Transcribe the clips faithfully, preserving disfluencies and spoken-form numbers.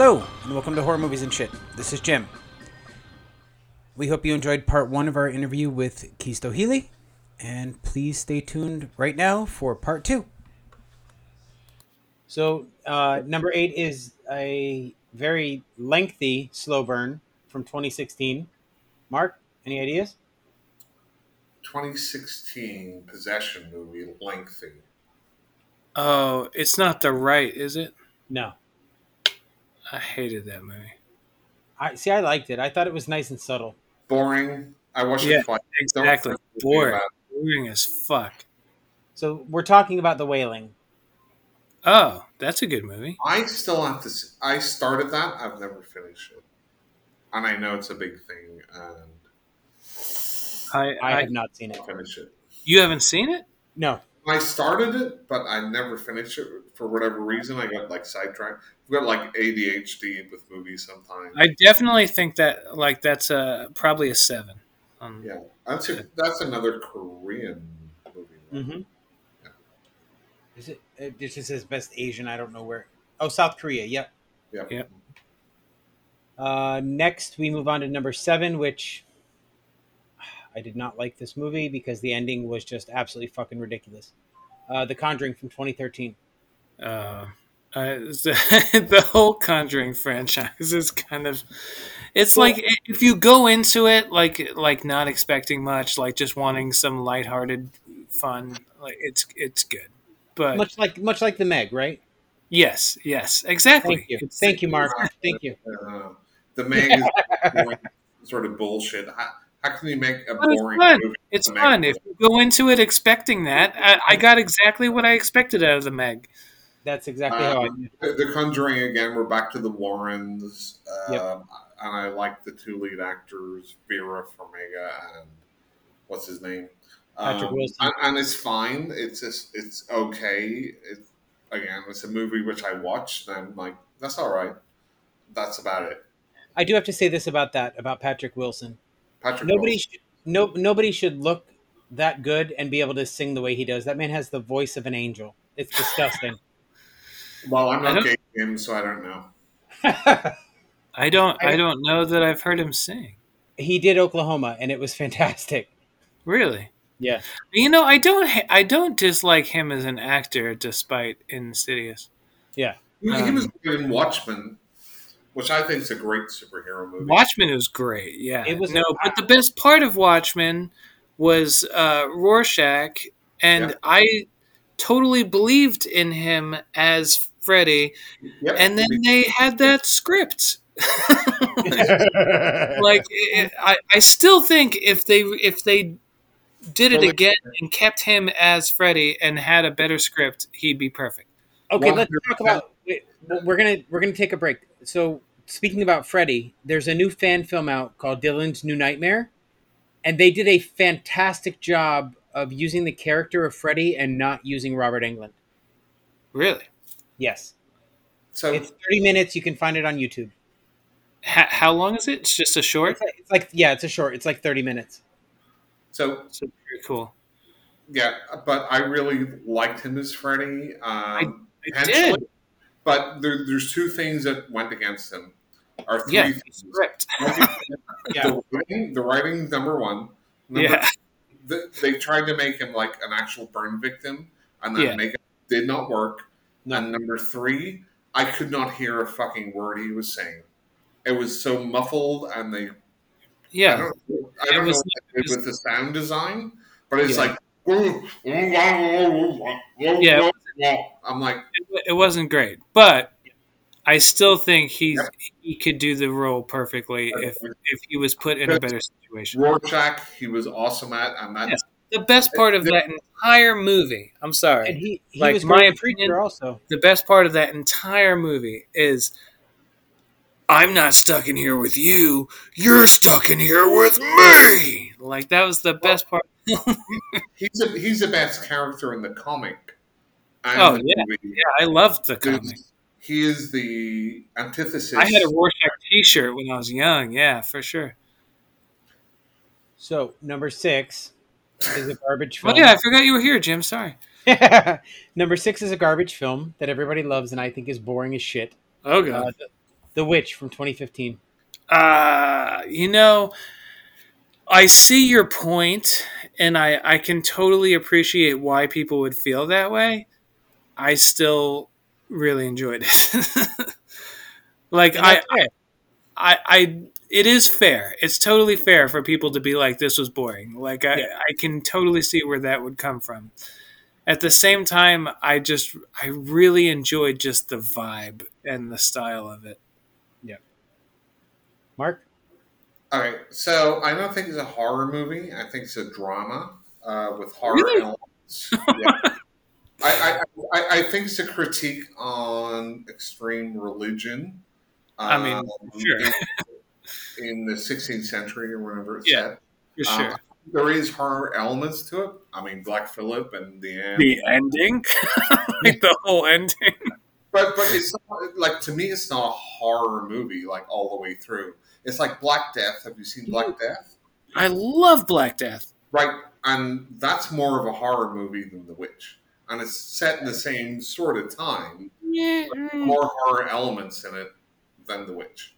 Hello, and welcome to Horror Movies and Shit. This is Jim. We hope you enjoyed part one of our interview with Chisto Healy, and please stay tuned right now for part two. So, uh, number eight is a very lengthy slow burn from twenty sixteen. Mark, any ideas? twenty sixteen possession movie, lengthy. Oh, it's not The Right, is it? No. I hated that movie. I see. I liked it. I thought it was nice and subtle. Boring. I watched yeah, it twice. Exactly. Boring. Boring as fuck. So we're talking about The Wailing. Oh, that's a good movie. I still have to. See, I started that. I've never finished it, and I know it's a big thing. And I, I, I have not seen it. Finish it. You haven't seen it? No. I started it, but I never finished it for whatever reason. I got like sidetracked. I've got like A D H D with movies sometimes. I definitely think that like that's a probably a seven. Um, yeah, that's a, that's another Korean movie. Right? Mm-hmm. Yeah. Is it? It just says best Asian. I don't know where. Oh, South Korea. Yep. Yep. Yep. Uh, next, we move on to number seven, which I did not like this movie because the ending was just absolutely fucking ridiculous. Uh, The Conjuring from twenty thirteen. Uh, uh, the, the whole Conjuring franchise is kind of... It's well, like if you go into it like like not expecting much, like just wanting some lighthearted fun, like it's it's good. But much like much like the Meg, right? Yes, yes, exactly. Thank you, it's, Thank you Mark. Thank you. Uh, the Meg is sort of bullshit. I, How can you make a boring it's movie? It's fun. If you go into it expecting that, I, I got exactly what I expected out of the Meg. That's exactly um, how I did. The, the Conjuring again. We're back to the Warrens, um, yep. And I like the two lead actors, Vera Farmiga and what's his name, um, Patrick Wilson. And, and it's fine. It's just it's okay. It's again, it's a movie which I watched, and I'm like, that's all right. That's about it. I do have to say this about that about Patrick Wilson. Patrick nobody Wilson. Should no nobody should look that good and be able to sing the way he does. That man has the voice of an angel. It's disgusting. Well, I'm not gay him, so I don't know. I don't I don't know that I've heard him sing. He did Oklahoma, and it was fantastic. Really? Yeah. You know, I don't I don't dislike him as an actor, despite Insidious. Yeah, he, um, he was good in Watchmen. Which I think is a great superhero movie. Watchmen is great, yeah. It was no, but the best part of Watchmen was uh, Rorschach, and yeah. I totally believed in him as Freddie. Yep. And then they had that script. Like it, I, I still think if they if they did it again and kept him as Freddie and had a better script, he'd be perfect. Okay, let's talk about. We're gonna we're gonna take a break. So. Speaking about Freddy, there's a new fan film out called Dylan's New Nightmare, and they did a fantastic job of using the character of Freddy and not using Robert Englund. Really? Yes. So it's thirty minutes. You can find it on YouTube. How, how long is it? It's just a short? It's like, it's like yeah, it's a short. It's like thirty minutes. So, so very cool. Yeah, but I really liked him as Freddy. Um, I, I did. But there, there's two things that went against him. Or three yeah, things. Correct. Yeah. The, writing, the writing, number one. Number yeah. two, the, they tried to make him like an actual burn victim, and that yeah. makeup did not work. No. And number three, I could not hear a fucking word he was saying. It was so muffled, and they. Yeah. I don't, I don't was, know what they did with the sound design, but it's yeah. like. Yeah. I'm like, it wasn't great, but I still think he's yeah. he could do the role perfectly if if he was put in a better situation. Rorschach, he was awesome at, and that yes. the best part of that entire movie. I'm sorry, and he, he like was my opinion. Also, the best part of that entire movie is I'm not stuck in here with you. You're stuck in here with me. Like that was the best part. he's a, he's the best character in the comic. Oh, yeah. Movie. Yeah, I loved the comic. He is the antithesis. I had a Rorschach t-shirt when I was young. Yeah, for sure. So, number six is a garbage film. Oh, yeah, I forgot you were here, Jim. Sorry. Number six is a garbage film that everybody loves and I think is boring as shit. Oh, God. Uh, the, The Witch from twenty fifteen. Uh, you know, I see your point, and I, I can totally appreciate why people would feel that way. I still really enjoyed it. Like, I, I, I, I, it is fair. It's totally fair for people to be like, this was boring. Like, I, yeah. I can totally see where that would come from. At the same time, I just, I really enjoyed just the vibe and the style of it. Yeah. Mark? All right. So I don't think it's a horror movie. I think it's a drama uh, with horror really? elements. Yeah. I, I, I think it's a critique on extreme religion. I mean, um, sure. in, in the sixteenth century or whenever it's yeah, set. Yeah, um, sure. There is horror elements to it. I mean, Black Phillip and the end. The ending? Like the whole ending? But but it's not, like, to me, it's not a horror movie, like, all the way through. It's like Black Death. Have you seen Black Death? I love Black Death. Right. And that's more of a horror movie than The Witch. And it's set in the same sort of time. Yeah. More horror elements in it than The Witch.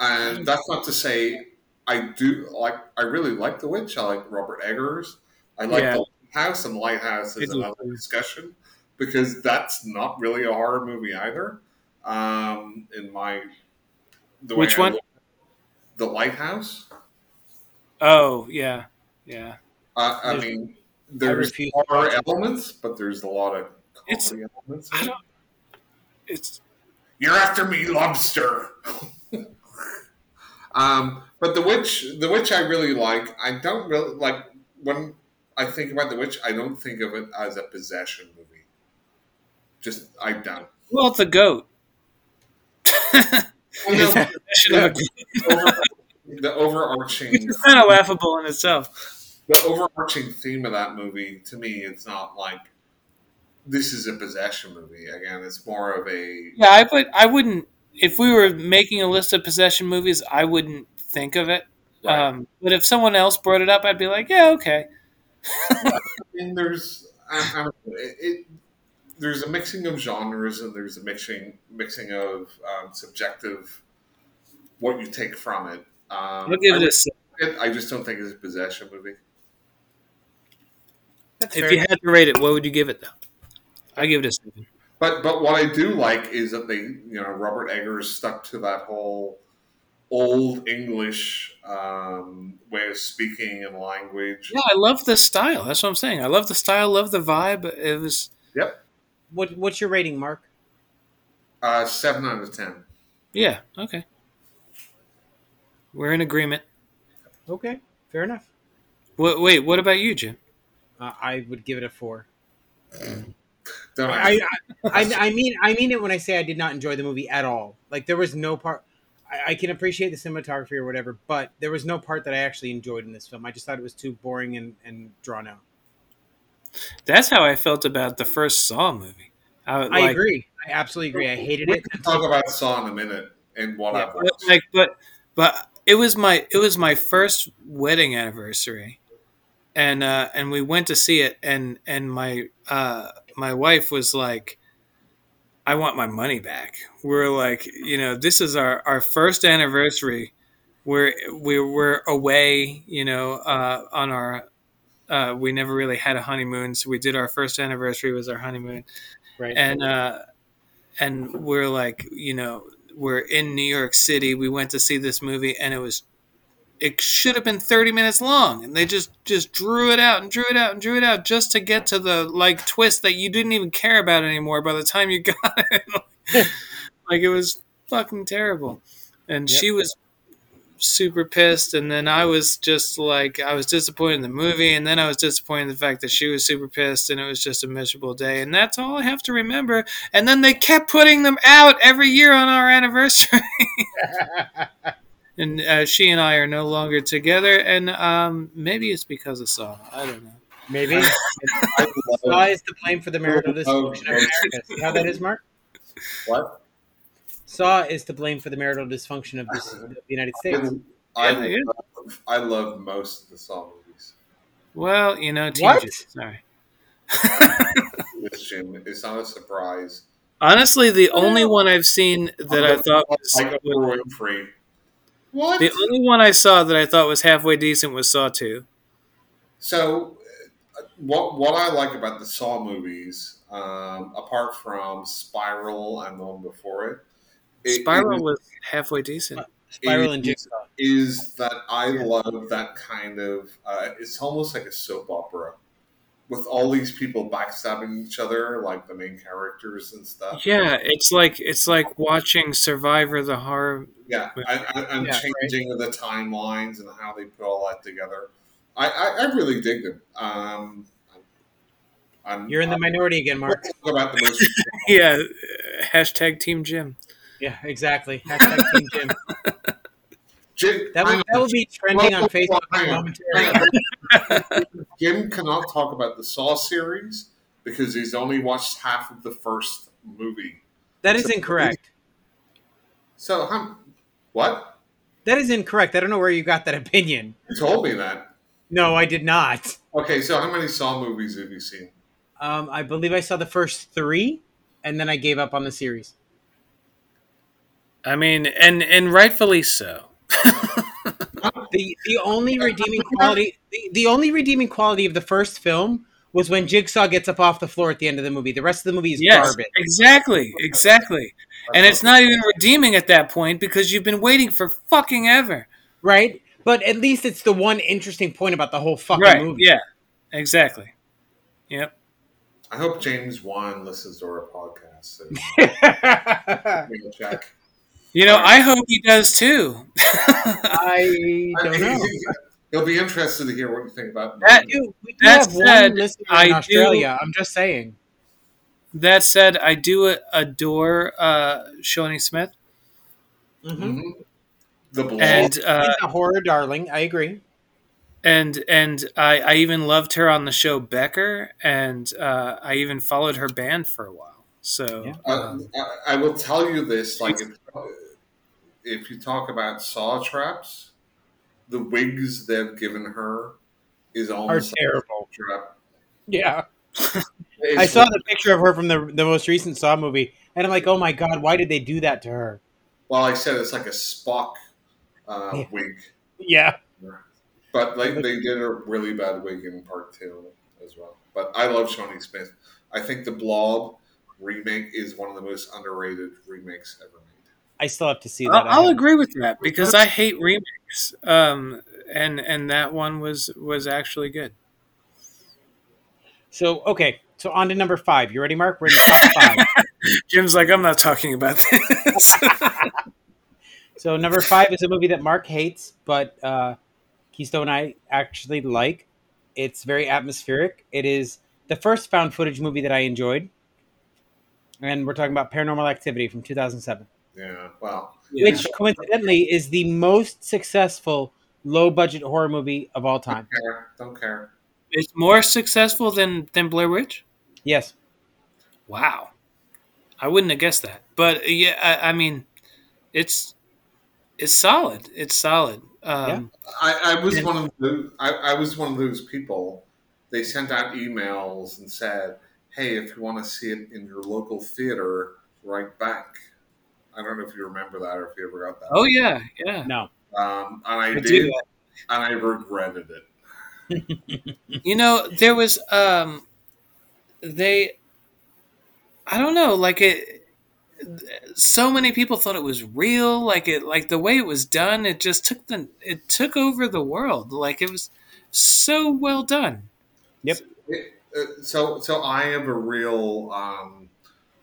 And that's not to say I do like, I really like The Witch. I like Robert Eggers. I like yeah. The Lighthouse, and Lighthouse is another discussion because that's not really a horror movie either. Um, in my, the way Which I one? Look, The Lighthouse. Oh, yeah. Yeah. Uh, I there's, mean, there's horror elements, but there's a lot of comedy elements. I don't, it's, You're after me, lobster. um, but the witch, the witch, I really like. I don't really like when I think about the witch. I don't think of it as a possession movie. Just I don't. Well, it's a goat. Well, no, the, over, the overarching, which is kind of laughable in itself. The overarching theme of that movie, to me, it's not like. This is a possession movie. Again, it's more of a... Yeah, I, would, I wouldn't... If we were making a list of possession movies, I wouldn't think of it. Right. Um, but if someone else brought it up, I'd be like, yeah, okay. I mean, there's... I, I, it, it, there's a mixing of genres, and there's a mixing mixing of um, subjective... What you take from it. Um, I'll give I, this... It, I just don't think it's a possession movie. That's if fair. You had to rate it, what would you give it, though? I give it a seven. But but what I do like is that they, you know, Robert Eggers stuck to that whole old English um, way of speaking and language. Yeah, I love the style. That's what I'm saying. I love the style, love the vibe. It was. Yep. What what's your rating, Mark? Uh, seven out of ten. Yeah. Okay. We're in agreement. Okay. Fair enough. What, wait. What about you, Jim? Uh, I would give it a four. I, I, I, I mean, I mean it when I say I did not enjoy the movie at all. Like there was no part. I, I can appreciate the cinematography or whatever, but there was no part that I actually enjoyed in this film. I just thought it was too boring and, and drawn out. That's how I felt about the first Saw movie. I, I like, agree. I absolutely agree. I hated we it. Can talk about Saw in a minute and what yeah, I watched. But, like, but but it was my it was my first wedding anniversary, and uh, and we went to see it, and and my. Uh, My wife was like, I want my money back. We're like, you know, this is our, our first anniversary. We're, we were away, you know, uh, on our, uh, we never really had a honeymoon. So we did our first anniversary was our honeymoon. Right. And, uh, and we're like, you know, we're in New York City. We went to see this movie and it was, it should have been thirty minutes long. And they just, just drew it out and drew it out and drew it out just to get to the like twist that you didn't even care about anymore by the time you got it. Like it was fucking terrible. And yep. She was super pissed. And then I was just like, I was disappointed in the movie. And then I was disappointed in the fact that she was super pissed and it was just a miserable day. And that's all I have to remember. And then they kept putting them out every year on our anniversary. And uh, she and I are no longer together, and um, maybe it's because of Saw. I don't know. Maybe. Saw is to blame for the marital dysfunction of America. See how that is, Mark? What? Saw is to blame for the marital dysfunction of this, the United States. I, I, yeah. love, I love most of the Saw movies. Well, you know, teenagers. Sorry. It's not a surprise Honestly, the oh. only one I've seen that I thought was I was free. What? The only one I saw that I thought was halfway decent was Saw two. So, what what I like about the Saw movies, um, apart from Spiral and the one before it, it Spiral it, was halfway decent. Spiral and Jigsaw is that I yeah. love that kind of. Uh, it's almost like a soap opera. With all these people backstabbing each other, like the main characters and stuff. Yeah, it's like it's like watching Survivor, the horror. Yeah, I, I, I'm yeah, changing right? the timelines and how they put all that together. I, I, I really dig them. Um, I'm, You're in I'm, the minority again, Mark. Talk about the most- yeah, hashtag Team Jim. Yeah, exactly. Hashtag Team Jim. Jim, that would that would be trending well, on Facebook momentarily. Jim cannot talk about the Saw series because he's only watched half of the first movie. That is so, incorrect. So, um, what? That is incorrect. I don't know where you got that opinion. You told me that. No, I did not. Okay, so how many Saw movies have you seen? Um, I believe I saw the first three, and then I gave up on the series. I mean, and and rightfully so. the the only redeeming quality the, the only redeeming quality of the first film was when Jigsaw gets up off the floor at the end of the movie. The rest of the movie is yes, garbage. Exactly, exactly. And it's not even redeeming at that point because you've been waiting for fucking ever. Right? But at least it's the one interesting point about the whole fucking right, movie. Yeah. Exactly. Yep. I hope James Wan listens to our podcast. So we'll check. You know, I hope he does too. I don't know. He'll be interested to hear what you think about that. Dude, we do that have said, one listener in I Australia. Do, I'm just saying. That said, I do adore uh, Shawnee Smith. Mm-hmm. Mm-hmm. The blonde. And uh, she's a horror darling. I agree. And and I, I even loved her on the show Becker, and uh, I even followed her band for a while. So yeah. um, I, I will tell you this: like. If you talk about saw traps, the wigs they've given her is almost terrible. Trap. Yeah, I saw the picture of her from the the most recent Saw movie, and I'm like, oh my god, why did they do that to her? Well, like I said, it's like a Spock uh, yeah. wig. Yeah, but like they did a really bad wig in part two as well. But I love Shawnee Smith. I think the Blob remake is one of the most underrated remakes ever made. I still have to see that. I'll agree with that because I hate remakes, um, and and that one was was actually good. So okay, so on to number five. You ready, Mark? We're in the top five. Jim's like, I'm not talking about this. So number five is a movie that Mark hates, but uh, Keystone and I actually like. It's very atmospheric. It is the first found footage movie that I enjoyed, and we're talking about Paranormal Activity from two thousand seven. Yeah, well, which yeah. coincidentally is the most successful low-budget horror movie of all time. Don't care. Don't care. It's more successful than, than Blair Witch? Yes. Wow. I wouldn't have guessed that. But, yeah, I, I mean, it's it's solid. It's solid. Um, yeah. I, I was and, one of the, I, I was one of those people. They sent out emails and said, hey, if you want to see it in your local theater, write back. I don't know if you remember that or if you ever got that. Oh yeah, yeah. No. Um, and I, I did, do and I regretted it. You know, there was um, they. I don't know, like it. So many people thought it was real, like it, like the way it was done. It just took the, it took over the world. Like it was so well done. Yep. So, so I have a real um,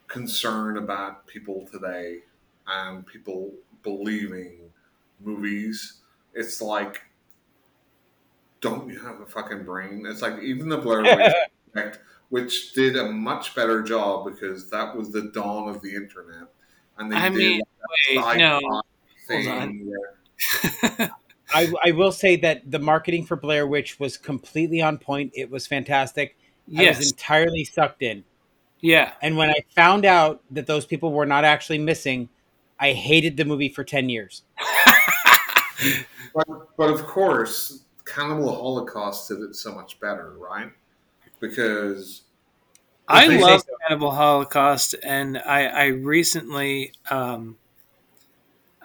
concern about people today. And people believing movies, it's like, don't you have a fucking brain? It's like even the Blair Witch Project, which did a much better job because that was the dawn of the internet, and they I did mean, that wait, no. thing. Where... I, I will say that the marketing for Blair Witch was completely on point. It was fantastic. Yes. I was entirely sucked in. Yeah, and when I found out that those people were not actually missing. I hated the movie for ten years. but, but of course, Cannibal Holocaust did it so much better, right? Because I love so. Cannibal Holocaust, and I, I recently, um,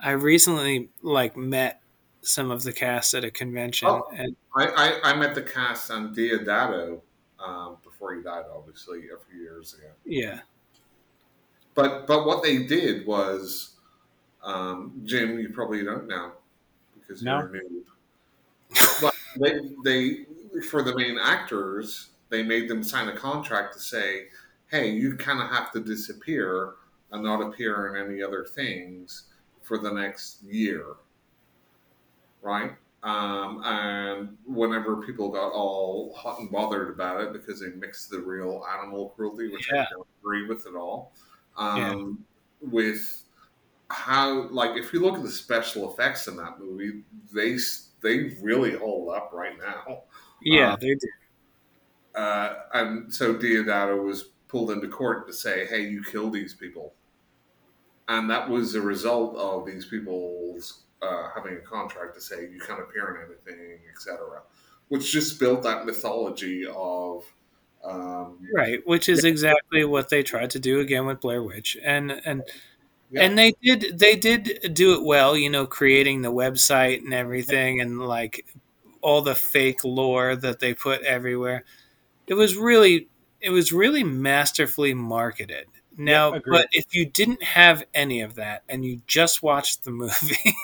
I recently like met some of the cast at a convention. Oh, and I, I, I met the cast on Deodato um, before he died, obviously, a few years ago. Yeah. But but what they did was, um, Jim, you probably don't know because no. you're new. But they they for the main actors, they made them sign a contract to say, hey, you kind of have to disappear and not appear in any other things for the next year, right? Um, and whenever people got all hot and bothered about it because they mixed the real animal cruelty, which yeah. I don't agree with at all, um, yeah. with how, like, if you look at the special effects in that movie, they they really hold up right now. Yeah, um, they do. Uh, and so Deodato was pulled into court to say, hey, you killed these people. And that was a result of these people's uh, having a contract to say, you can't appear in anything, et cetera. Which just built that mythology of... Um, right, which is exactly what they tried to do again with Blair Witch. And and yeah. and they did they did do it well, you know, creating the website and everything and like all the fake lore that they put everywhere. It was really, it was really masterfully marketed. Now, yeah, but if you didn't have any of that and you just watched the movie,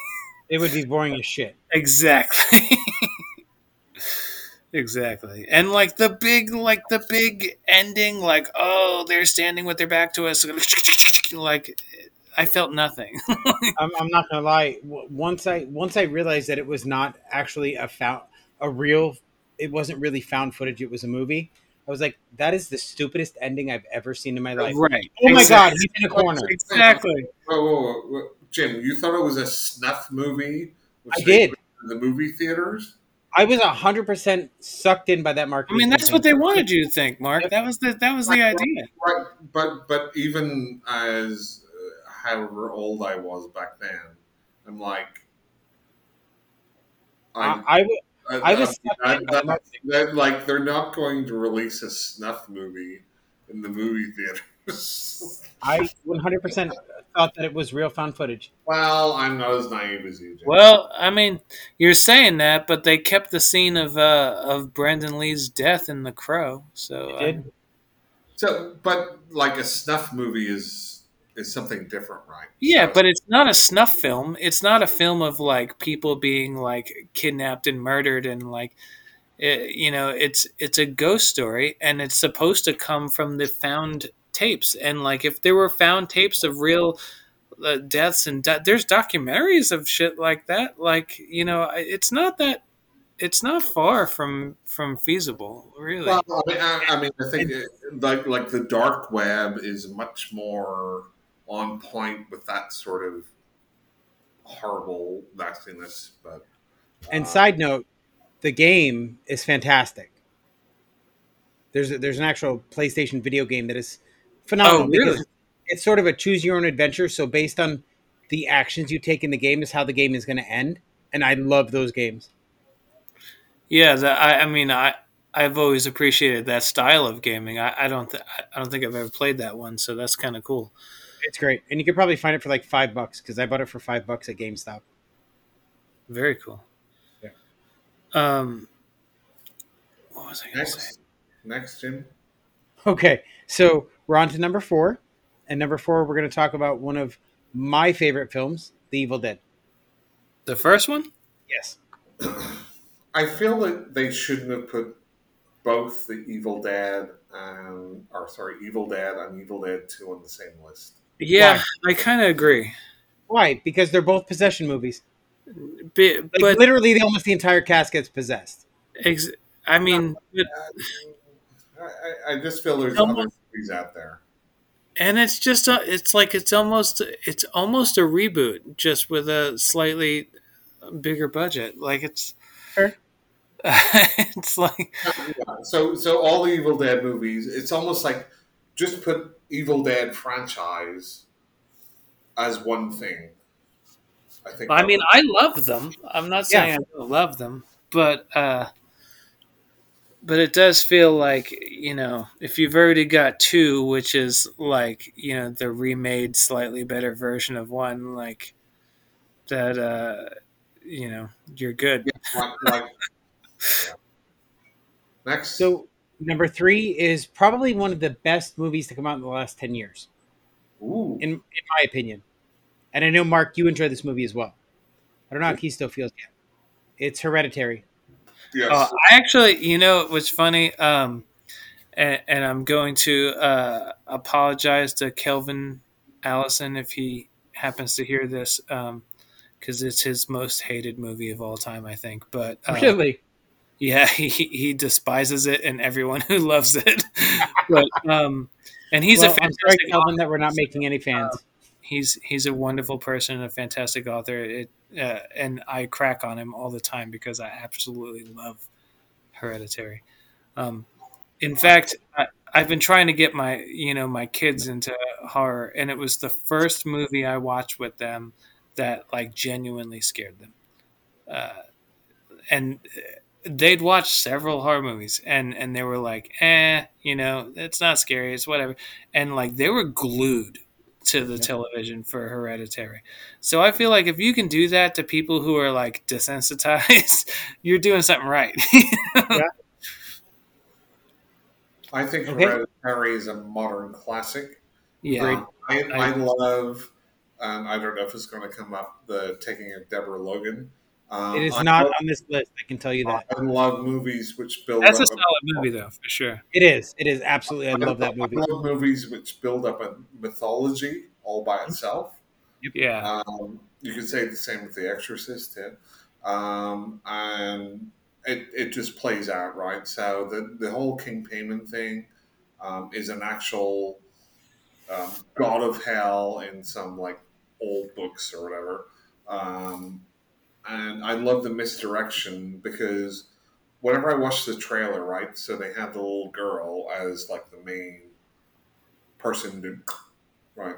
it would be boring as shit. Exactly, exactly. And like the big, like the big ending, like oh, they're standing with their back to us. Like I felt nothing. I'm, I'm not gonna lie. Once I once I realized that it was not actually a found, a real. It wasn't really found footage. It was a movie. I was like, that is the stupidest ending I've ever seen in my life. Right. Oh, exactly. My God, he's in a corner. Exactly. Whoa, whoa, whoa. Jim, you thought it was a snuff movie? I did. In the movie theaters? I was one hundred percent sucked in by that marketing. I mean, that's campaign. What they wanted you to think, Mark. That was the that was the right, idea. Right. But, but even as uh, however old I was back then, I'm like... I'm, I, I would... I was I, I, I, like they're not going to release a snuff movie in the movie theaters. I one hundred percent thought that it was real found footage. Well, I'm not as naive as you, James. Well, I mean, you're saying that, but they kept the scene of uh, of Brandon Lee's death in The Crow. So, did. Um, so, but like a snuff movie is. Is something different, right? Yeah, so. But it's not a snuff film. It's not a film of like people being like kidnapped and murdered and like, it, you know, it's it's a ghost story, and it's supposed to come from the found tapes. And like, if there were found tapes of real uh, deaths and do- there's documentaries of shit like that. Like, you know, it's not that it's not far from from feasible, really. Well, I mean, I, I, mean, I think it, like like the dark web is much more on point with that sort of horrible nastiness. But uh, and side note, the game is fantastic. There's a, there's an actual PlayStation video game that is phenomenal. Oh, really? It's sort of a choose your own adventure. So based on the actions you take in the game is how the game is going to end. And I love those games. Yeah, the, I, I mean, I I've always appreciated that style of gaming. I, I don't th- I don't think I've ever played that one, so that's kind of cool. It's great, and you could probably find it for like five bucks because I bought it for five bucks at GameStop. Very cool. Yeah. Um. What was I going to say? Next, Jim. Okay, so we're on to number four, and number four, we're going to talk about one of my favorite films, The Evil Dead. The first one? Yes. I feel that they shouldn't have put both the Evil Dead. Um, or sorry, Evil Dead and Evil Dead two on the same list. Yeah, why? I kind of agree. Why? Because they're both possession movies. Be, like, but literally, the, almost the entire cast gets possessed. Ex- I mean, but, I, I just feel there's almost, other movies out there, and it's just a, it's like it's almost it's almost a reboot, just with a slightly bigger budget. Like it's. Sure. It's like so so all the Evil Dead movies, it's almost like just put Evil Dead franchise as one thing. I think I mean I love them. I'm not saying yeah. I don't love them, but uh, But it does feel like, you know, if you've already got two, which is like, you know, the remade, slightly better version of one, like that, uh, you know, you're good. Yeah, like, like. Next. So number three is probably one of the best movies to come out in the last ten years. Ooh. In, in my opinion. And I know, Mark, you enjoy this movie as well. I don't know how Chisto feels yet. It's Hereditary. Yes. Uh, I actually, you know, it was funny, um, and, and I'm going to uh, apologize to Kelvin Allison if he happens to hear this, because um, it's his most hated movie of all time, I think. But um, really? Yeah, he, he despises it and everyone who loves it. But um, and he's well, a fantastic I'm sorry, Kelvin, that we're not making any fans. Uh, He's he's a wonderful person, a fantastic author, it, uh, and I crack on him all the time because I absolutely love Hereditary. Um, in fact, I, I've been trying to get my you know my kids into horror, and it was the first movie I watched with them that like genuinely scared them. Uh, and they'd watched several horror movies, and and they were like, eh, you know, it's not scary, it's whatever, and like they were glued to the television for Hereditary. So I feel like if you can do that to people who are like desensitized, you're doing something right. Yeah. I think okay. Hereditary is a modern classic. Yeah. I, I, I love, um, I don't know if it's going to come up, the Taking of Deborah Logan. Um, it is I not love, on this list, I can tell you that. I love movies which build That's up. That's a solid movie, though, for sure. It is. It is, absolutely. I, I love that movie. I love movies which build up a mythology all by itself. Yeah. Um, you could say the same with The Exorcist, too. Um, and it, it just plays out, right? So the, the whole King Payman thing um, is an actual um, god of hell in some, like, old books or whatever. Um And I love the misdirection because whenever I watch the trailer, right, so they have the little girl as, like, the main person, to, right?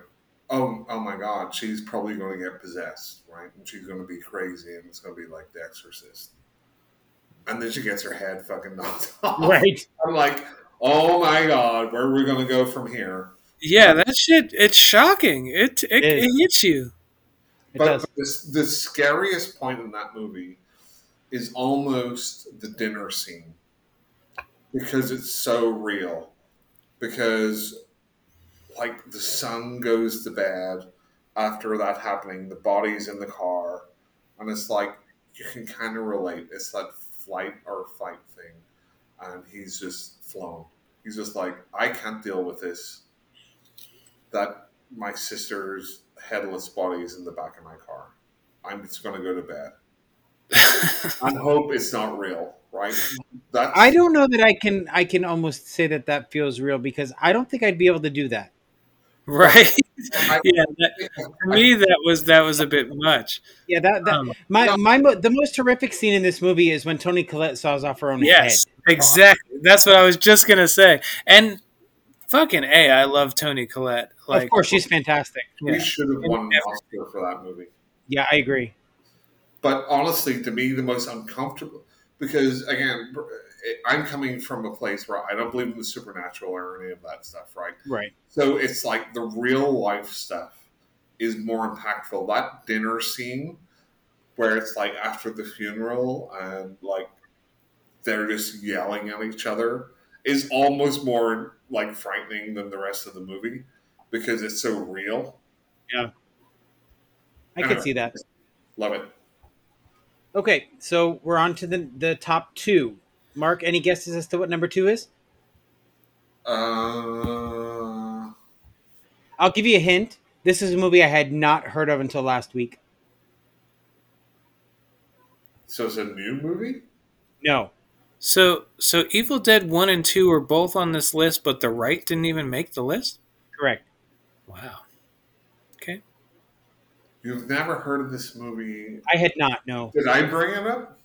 Oh, oh, my God, she's probably going to get possessed, right? And she's going to be crazy, and it's going to be like The Exorcist. And then she gets her head fucking knocked off. Right. I'm like, oh, my God, where are we going to go from here? Yeah, that shit, it's shocking. It, it, it, it hits you. It but does. This, the scariest point in that movie is almost the dinner scene because it's so real. Because, like, the son goes to bed after that happening, the body's in the car, and it's like you can kind of relate. It's that flight or fight thing, and he's just flown. He's just like, I can't deal with this. That my sister's headless bodies in the back of my car. I'm just going to go to bed. I hope it's not real, right? That's- I don't know that I can I can almost say that that feels real because I don't think I'd be able to do that. Right? I, yeah. That, for me, that was that was a bit much. Yeah. That, that um, my my the most horrific scene in this movie is when Toni Collette saws off her own yes, head. Yes, exactly. That's what I was just going to say. And fucking A, I love Toni Collette. Like, of course, she's fantastic. We yeah. should have won an Oscar for that movie. Yeah, I agree. But honestly, to me, the most uncomfortable, because again, I'm coming from a place where I don't believe in the supernatural or any of that stuff, right? Right. So it's like the real life stuff is more impactful. That dinner scene where it's like after the funeral and like they're just yelling at each other is almost more like frightening than the rest of the movie. Because it's so real. Yeah. I can see that. Love it. Okay, so we're on to the, the top two. Mark, any guesses as to what number two is? Uh... I'll give you a hint. This is a movie I had not heard of until last week. So it's a new movie? No. So so Evil Dead one and two are both on this list, but The Right didn't even make the list? Correct. Wow. Okay. You've never heard of this movie? I had not, no. Did I bring it up?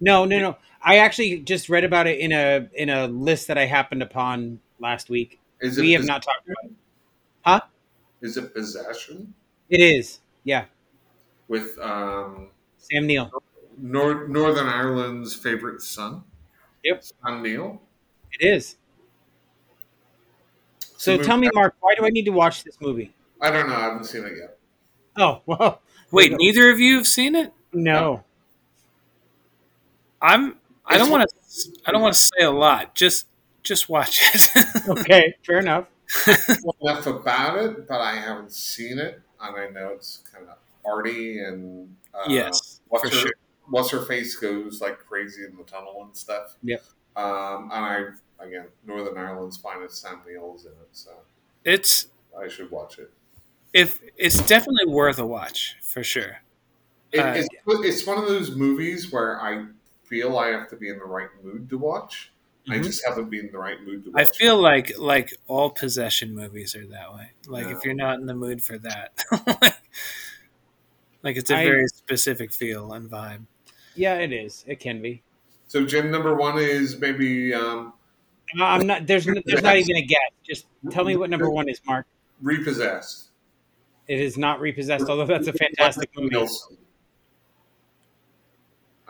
No, no, no. I actually just read about it in a in a list that I happened upon last week. Is it we have not talked about it. Huh? Is it Possession? It is, yeah. With um, Sam Neill. Nor- Northern Ireland's favorite son? Yep. Sam Neill. It is. So tell me, Mark, why do I need to watch this movie? I don't know. I haven't seen it yet. Oh, well. Wait, neither of you have seen it? No. I'm. I don't want to. I don't want to say a lot. Just, just watch it. Okay, fair enough. Enough about it, but I haven't seen it, and I know it's kind of arty and uh, yes, what's for her, sure. What's her face goes like crazy in the tunnel and stuff. Yep. Um, and I. Again, Northern Ireland's finest, Sam Neill's in it, so it's. I should watch it. If it's definitely worth a watch for sure. It, uh, it's, it's one of those movies where I feel I have to be in the right mood to watch. Mm-hmm. I just haven't been in the right mood to watch. I feel it. like like all possession movies are that way. Like no. If you're not in the mood for that, like, like it's a I, very specific feel and vibe. Yeah, it is. It can be. So, Jim, number one is maybe. Um, I'm not. There's there's not even a guess. Just tell me what number one is, Mark. Repossessed. It is not Repossessed, although that's a fantastic movie.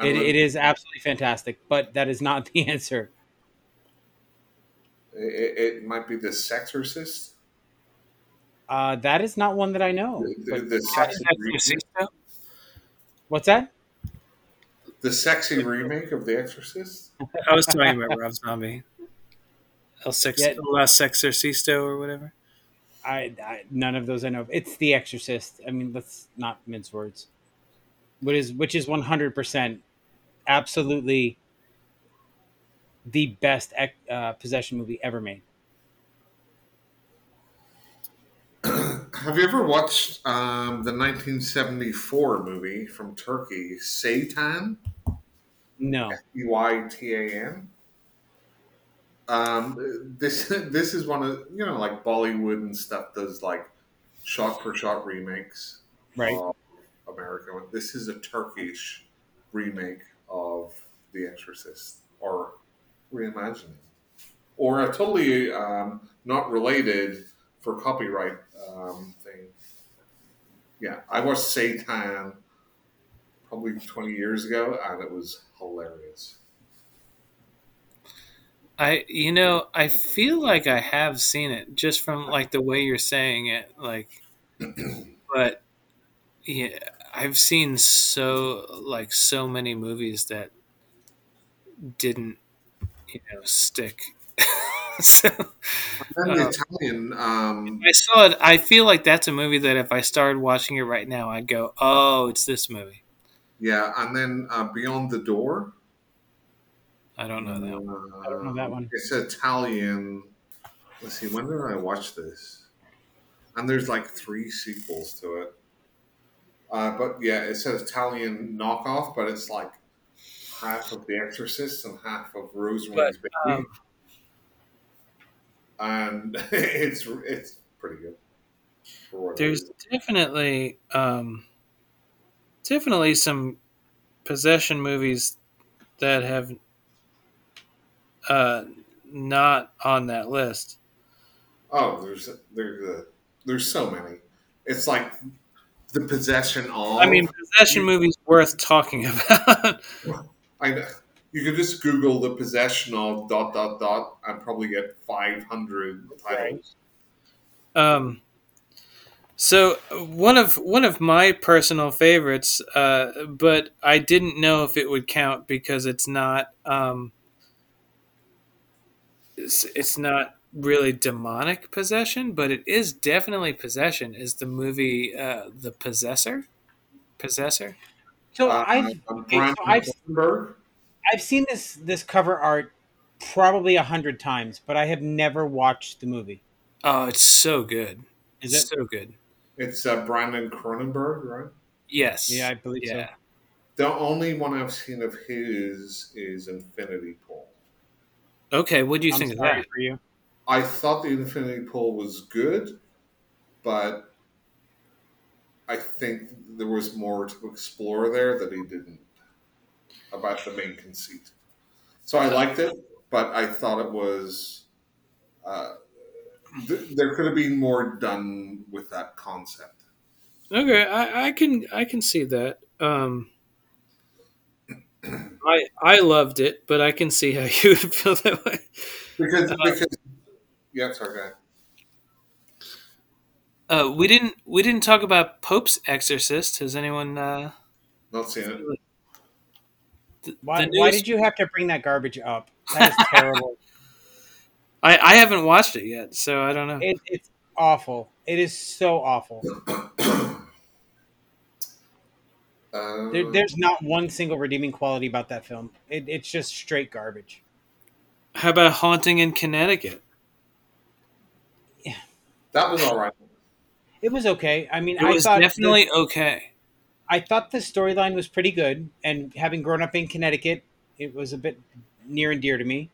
It, it is absolutely fantastic, but that is not the answer. It, it might be The Sexorcist. Uh, that is not one that I know. The, the, the sexy remake. What's that? The sexy remake of The Exorcist. I was talking about Rob Zombie. El Sex, yeah. El Sexorcisto or whatever. I, I none of those I know of. It's The Exorcist. I mean, let's not mince words. What is which is one hundred percent, absolutely the best uh, possession movie ever made. Have you ever watched um, the nineteen seventy four movie from Turkey, Satan? No. S E Y T A N Um, this this is one of, you know, like Bollywood and stuff does like shot for shot remakes, right? Of America. This is a Turkish remake of The Exorcist, or reimagining, or a totally um, not related for copyright um, thing. Yeah, I watched Satan probably twenty years ago, and it was hilarious. I, you know, I feel like I have seen it just from like the way you're saying it, like, but yeah, I've seen so like so many movies that didn't, you know, stick. So um, Italian, um... I saw it. I feel like that's a movie that if I started watching it right now, I'd go, "Oh, it's this movie." Yeah, and then uh, Beyond the Door. I don't know that one. I don't know that one. It's Italian. Let's see, when did I watch this? And there's like three sequels to it. Uh, but yeah, it's an Italian knockoff, but it's like half of The Exorcist and half of Rosemary's Baby. Um, and it's it's pretty good. Sure, there's definitely um, definitely some possession movies that have Uh, not on that list. Oh, there's there's a, there's so many. It's like the possession of. I mean, possession movies worth talking about. I know. You could just Google the possession of dot dot dot and probably get five hundred titles. Um. So one of one of my personal favorites, uh, but I didn't know if it would count because it's not. Um, It's not really demonic possession, but it is definitely possession. Is the movie uh, The Possessor? Possessor. So uh, I've so I've, I've seen this this cover art probably a hundred times, but I have never watched the movie. Oh, it's so good! Is it so good? It's uh, Brandon Cronenberg, right? Yes. Yeah, I believe yeah. so. The only one I've seen of his is Infinity Pool. Okay, what do you I'm think of that for you? I thought the Infinity Pool was good, but I think there was more to explore there that he didn't about the main conceit. So I liked it, but I thought it was uh, th- there could have been more done with that concept. Okay, I, I can I can see that. Um, I, I loved it, but I can see how you would feel that way. Because, because uh, yeah, sorry, go ahead. Uh, we didn't we didn't talk about Pope's Exorcist. Has anyone uh, not seen it? The, why, the why did you have to bring that garbage up? That is terrible. I, I haven't watched it yet, so I don't know. It, it's awful. It is so awful. um, there, there's not one single redeeming quality about that film. It, it's just straight garbage. How about Haunting in Connecticut? Yeah, that was all right. It was okay. I mean, it I was thought definitely the, okay. I thought the storyline was pretty good, and having grown up in Connecticut, it was a bit near and dear to me.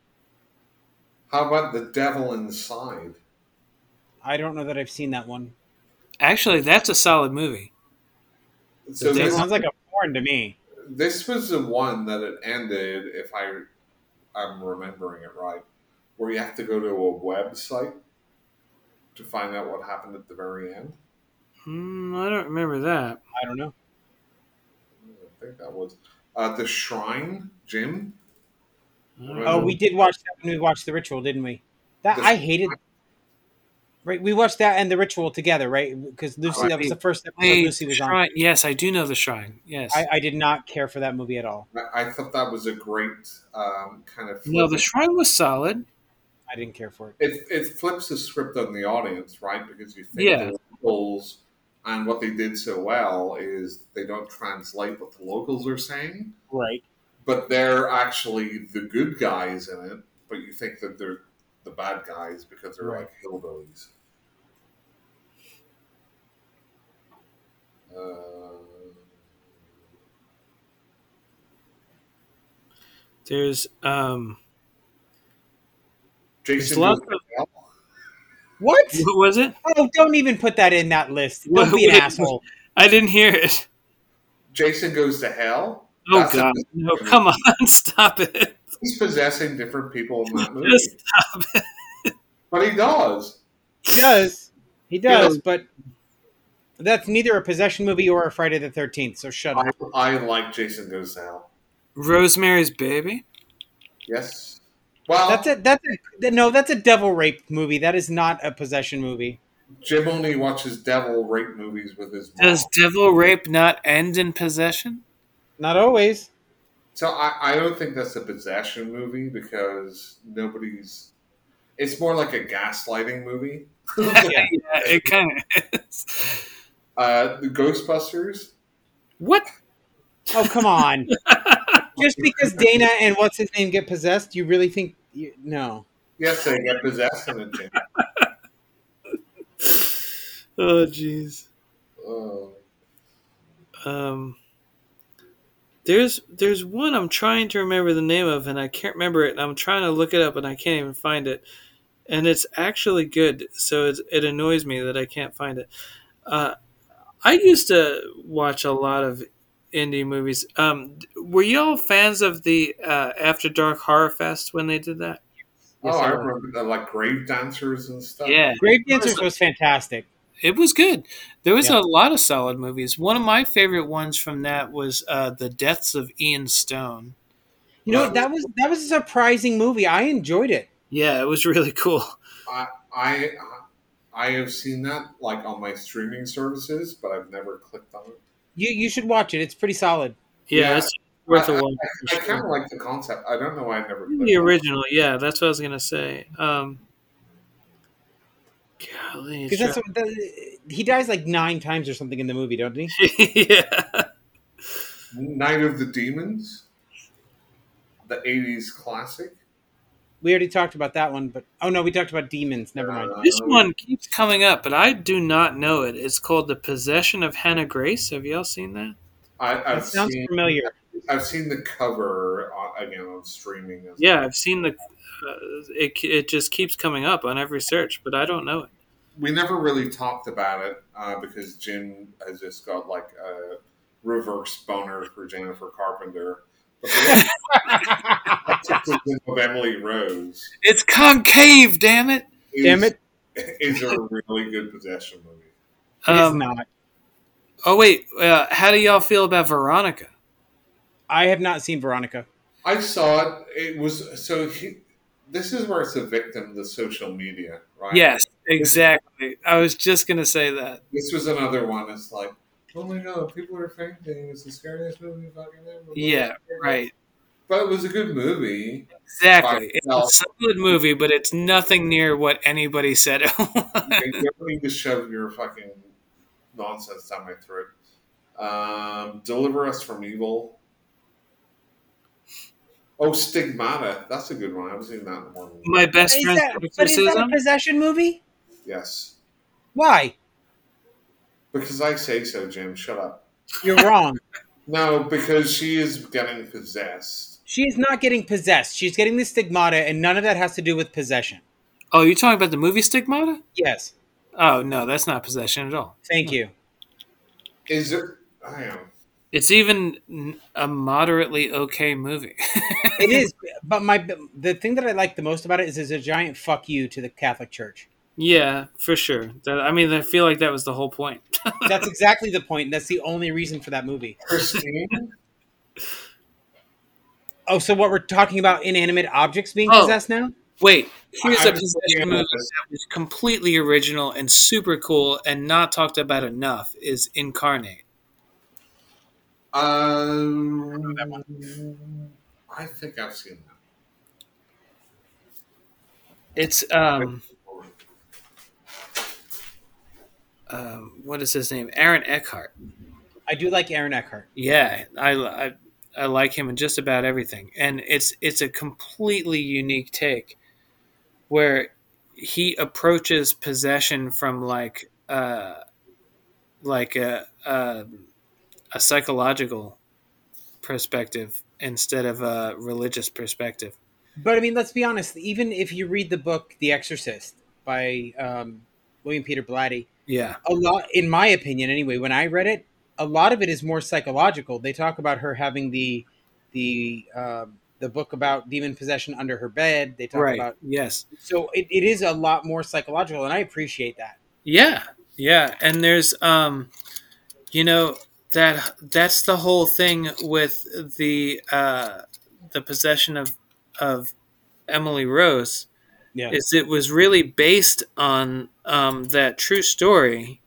How about The Devil Inside? I don't know that I've seen that one. Actually, that's a solid movie. So this, it sounds like a porn to me. This was the one that it ended, if I, I'm remembering it right, where you have to go to a website to find out what happened at the very end? Mm, I don't remember that. I don't know. I think that was uh, The Shrine, Jim. Oh, we did watch that when we watched The Ritual, didn't we? That the I hated. Shrine. Right, we watched that and The Ritual together, right? Because Lucy, oh, that was the first episode I, Lucy was Shrine. On. Yes, I do know The Shrine. Yes, I, I did not care for that movie at all. I, I thought that was a great um, kind of. No, The Shrine was solid. I didn't care for it. It it flips the script on the audience, right? Because you think yeah. the locals, and what they did so well is they don't translate what the locals are saying. Right. But they're actually the good guys in it, but you think that they're the bad guys because they're right. like hillbillies. Uh, There's... um. Jason Goes to Hell. What? What was it? Oh, don't even put that in that list. Don't be an asshole. I didn't hear it. Jason Goes to Hell? Oh, That's God. No, movie. Come on. Stop it. He's possessing different people in that movie. Just stop it. But he does. He does. He does, you know, but that's neither a possession movie or a Friday the thirteenth, so shut I, up. I like Jason Goes to Hell. Rosemary's Baby? Yes. Well, that's a that's a, no, that's a devil rape movie. That is not a possession movie. Jim only watches devil rape movies with his mom. Does devil rape not end in possession? Not always. So I, I don't think that's a possession movie because nobody's. It's more like a gaslighting movie. yeah, yeah, it kind of is. Uh, the Ghostbusters. What? Oh come on. Just because Dana and what's his name get possessed, you really think you, no? Yes, they get possessed in a gym. Oh, jeez. Oh. Um. There's there's one I'm trying to remember the name of, and I can't remember it. And I'm trying to look it up, and I can't even find it. And it's actually good, so it's, it annoys me that I can't find it. Uh, I used to watch a lot of indie movies. Um, were y'all fans of the uh, After Dark Horror Fest when they did that? Oh, yes, I remember that, like Grave Dancers and stuff. Yeah, Grave Dancers was fantastic. It was good. There was yeah. a lot of solid movies. One of my favorite ones from that was uh, The Deaths of Ian Stone. You know, um, that was that was a surprising movie. I enjoyed it. Yeah, it was really cool. I I, I have seen that like on my streaming services, but I've never clicked on it. You you should watch it. It's pretty solid. Yeah, yeah. It's worth a watch. I, I, I kind of like the concept. I don't know why I never. The original, it. Yeah, that's what I was gonna say. Um, golly, because that's what, that, he dies like nine times or something in the movie, don't he? yeah. Night of the Demons, the eighties classic. We already talked about that one, but oh no, we talked about Demons. Never mind. Uh, this one keeps coming up, but I do not know it. It's called The Possession of Hannah Grace. Have y'all seen that? I, I've that sounds seen, familiar. I've seen the cover on, again on streaming. Yeah, well. I've seen the. Uh, it it just keeps coming up on every search, but I don't know it. We never really talked about it uh, because Jim has just got like a reverse boner for Jennifer Carpenter. Of Emily Rose. It's concave, damn it! Is, damn it! Is a really good possession movie. Um, it's not. Oh wait, uh, how do y'all feel about Veronica? I have not seen Veronica. I saw it. It was so. He, this is where it's a victim of the social media, right? Yes, exactly. I was just going to say that. This was another one. It's like, oh my God, people are fainting. It's the scariest movie fucking ever. Yeah, right. But it was a good movie. Exactly. It's a solid movie, but it's nothing near what anybody said. You don't need to shove your fucking nonsense down my throat. Um, Deliver Us from Evil. Oh, Stigmata. That's a good one. I haven't seen that in one. My best friend. But is that a possession movie? Yes. Why? Because I say so, Jim. Shut up. You're wrong. No, because she is getting possessed. She is not getting possessed. She's getting the stigmata, and none of that has to do with possession. Oh, you're talking about the movie Stigmata? Yes. Oh, no, that's not possession at all. Thank you. Is it? I am. It's even a moderately okay movie. It is, but my the thing that I like the most about it is it's a giant fuck you to the Catholic Church. Yeah, for sure. That, I mean, I feel like that was the whole point. That's exactly the point. That's the only reason for that movie. Christine? Oh, so what we're talking about inanimate objects being oh, possessed now? Wait, here's I a possession movie that was completely original and super cool and not talked about enough is Incarnate. Um, I think I've seen that. It's, um... Um, what is his name? Aaron Eckhart. I do like Aaron Eckhart. Yeah, I, I, I like him in just about everything. And it's it's a completely unique take where he approaches possession from like uh, like a, a, a psychological perspective instead of a religious perspective. But I mean, let's be honest. Even if you read the book The Exorcist by um, William Peter Blatty, yeah, a lot, in my opinion, anyway. When I read it, a lot of it is more psychological. They talk about her having the the uh, the book about demon possession under her bed. They talk right. about yes, so it, it is a lot more psychological, and I appreciate that. Yeah, yeah, and there's um, you know that that's the whole thing with the uh, the possession of of Emily Rose. Yeah. Is it was really based on um, that true story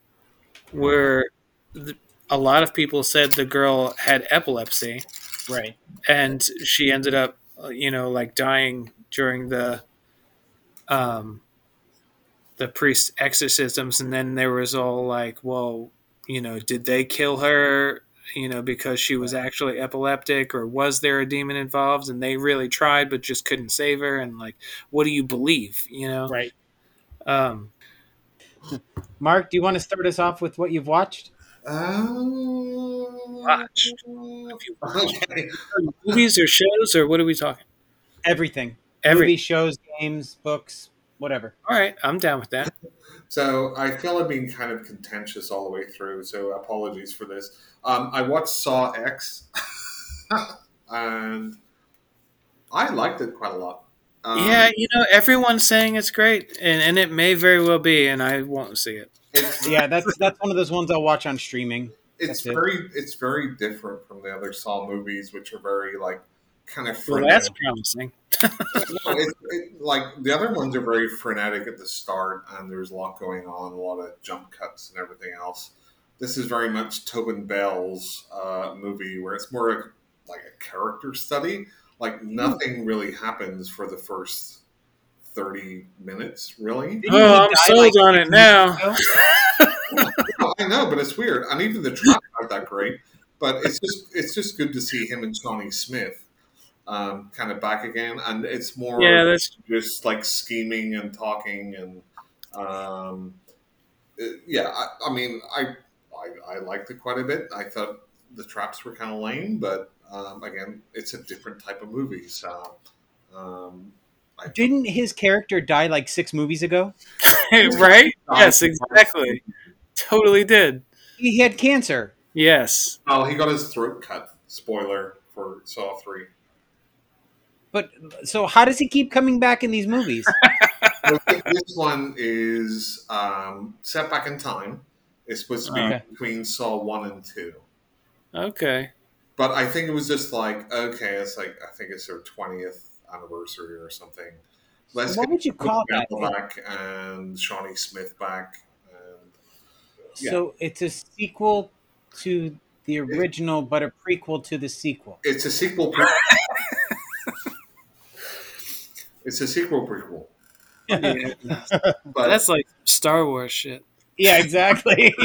where the, a lot of people said the girl had epilepsy. Right. And she ended up, you know, like dying during the um, the priest's exorcisms. And then there was all like, well, you know, did they kill her, you know, because she was actually epileptic, or was there a demon involved? And they really tried, but just couldn't save her. And like, what do you believe? You know? Right. Um, Mark, do you want to start us off with what you've watched? Um, watched. You watched. Okay. Movies or shows, or what are we talking? Everything. Every Movie, shows, games, books, whatever. All right. I'm down with that. So I feel I've been kind of contentious all the way through, so apologies for this. Um, I watched Saw X, and I liked it quite a lot. Um, yeah, you know, everyone's saying it's great, and, and it may very well be, and I won't see it. Yeah, that's that's one of those ones I'll watch on streaming. It's that's very it. it's very different from the other Saw movies, which are very, like, kind of frenetic. Well, that's promising. No, it, it, like the other ones are very frenetic at the start, and there's a lot going on, a lot of jump cuts and everything else. This is very much Tobin Bell's uh, movie, where it's more of, like, a character study. Like nothing really happens for the first thirty minutes, really. Oh, I'm sold on it now. Well, I know, but it's weird, and even the track aren't that great. But it's just it's just good to see him and Shawnee Smith. Um, kind of back again, and it's more yeah, that's... just like scheming and talking, and um, it, yeah. I, I mean, I, I I liked it quite a bit. I thought the traps were kind of lame, but um, again, it's a different type of movie. So, um, I didn't thought... his character die like six movies ago? Right? Yes, exactly. Totally did. He had cancer. Yes. Well, he got his throat cut. Spoiler for Saw three. But so, how does he keep coming back in these movies? This one is um, set back in time. It's supposed to be okay. Between Saw one and two. Okay. But I think it was just like, okay, it's like, I think it's their twentieth anniversary or something. Let's what would you call that? Back and Shawnee Smith back. And, yeah. So it's a sequel to the original, it, but a prequel to the sequel. It's a sequel prequel. It's a sequel prequel. Yeah. But that's like Star Wars shit. Yeah, exactly.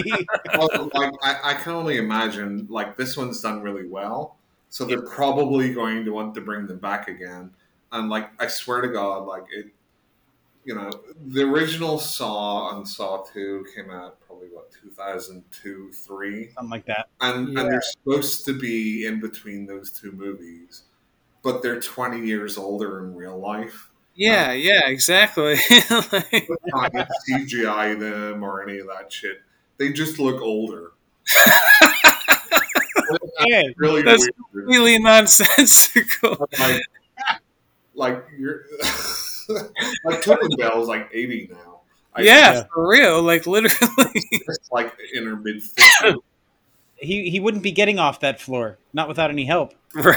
Well, like, I, I can only imagine, like, this one's done really well, so they're probably going to want to bring them back again. And, like, I swear to God, like, it, you know, the original Saw and Saw two came out probably, what, two thousand two, three Something like that. And, yeah. and they're supposed to be in between those two movies, but they're twenty years older in real life. Yeah, um, yeah, exactly. Like, not C G I them or any of that shit. They just look older. Yeah, really that's weird. Completely nonsensical. Like, like you're like Tobin Bell's like eighty now. I yeah, guess. For real. Like literally, it's like in her mid fifties. He he wouldn't be getting off that floor, not without any help, right?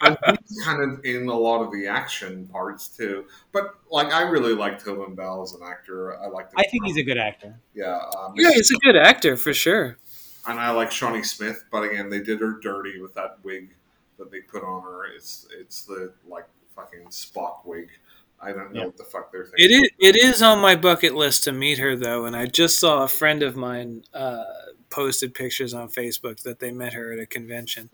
And he's kind of in a lot of the action parts too. But like, I really like Tobin Bell as an actor. I like. I think film. He's a good actor. Yeah, um, yeah, he's a good actor for sure. And I like Shawnee Smith, but again, they did her dirty with that wig that they put on her. It's it's the like fucking Spock wig. I don't know yeah. what the fuck they're thinking. It is it is on my bucket list to meet her though, and I just saw a friend of mine uh, posted pictures on Facebook that they met her at a convention.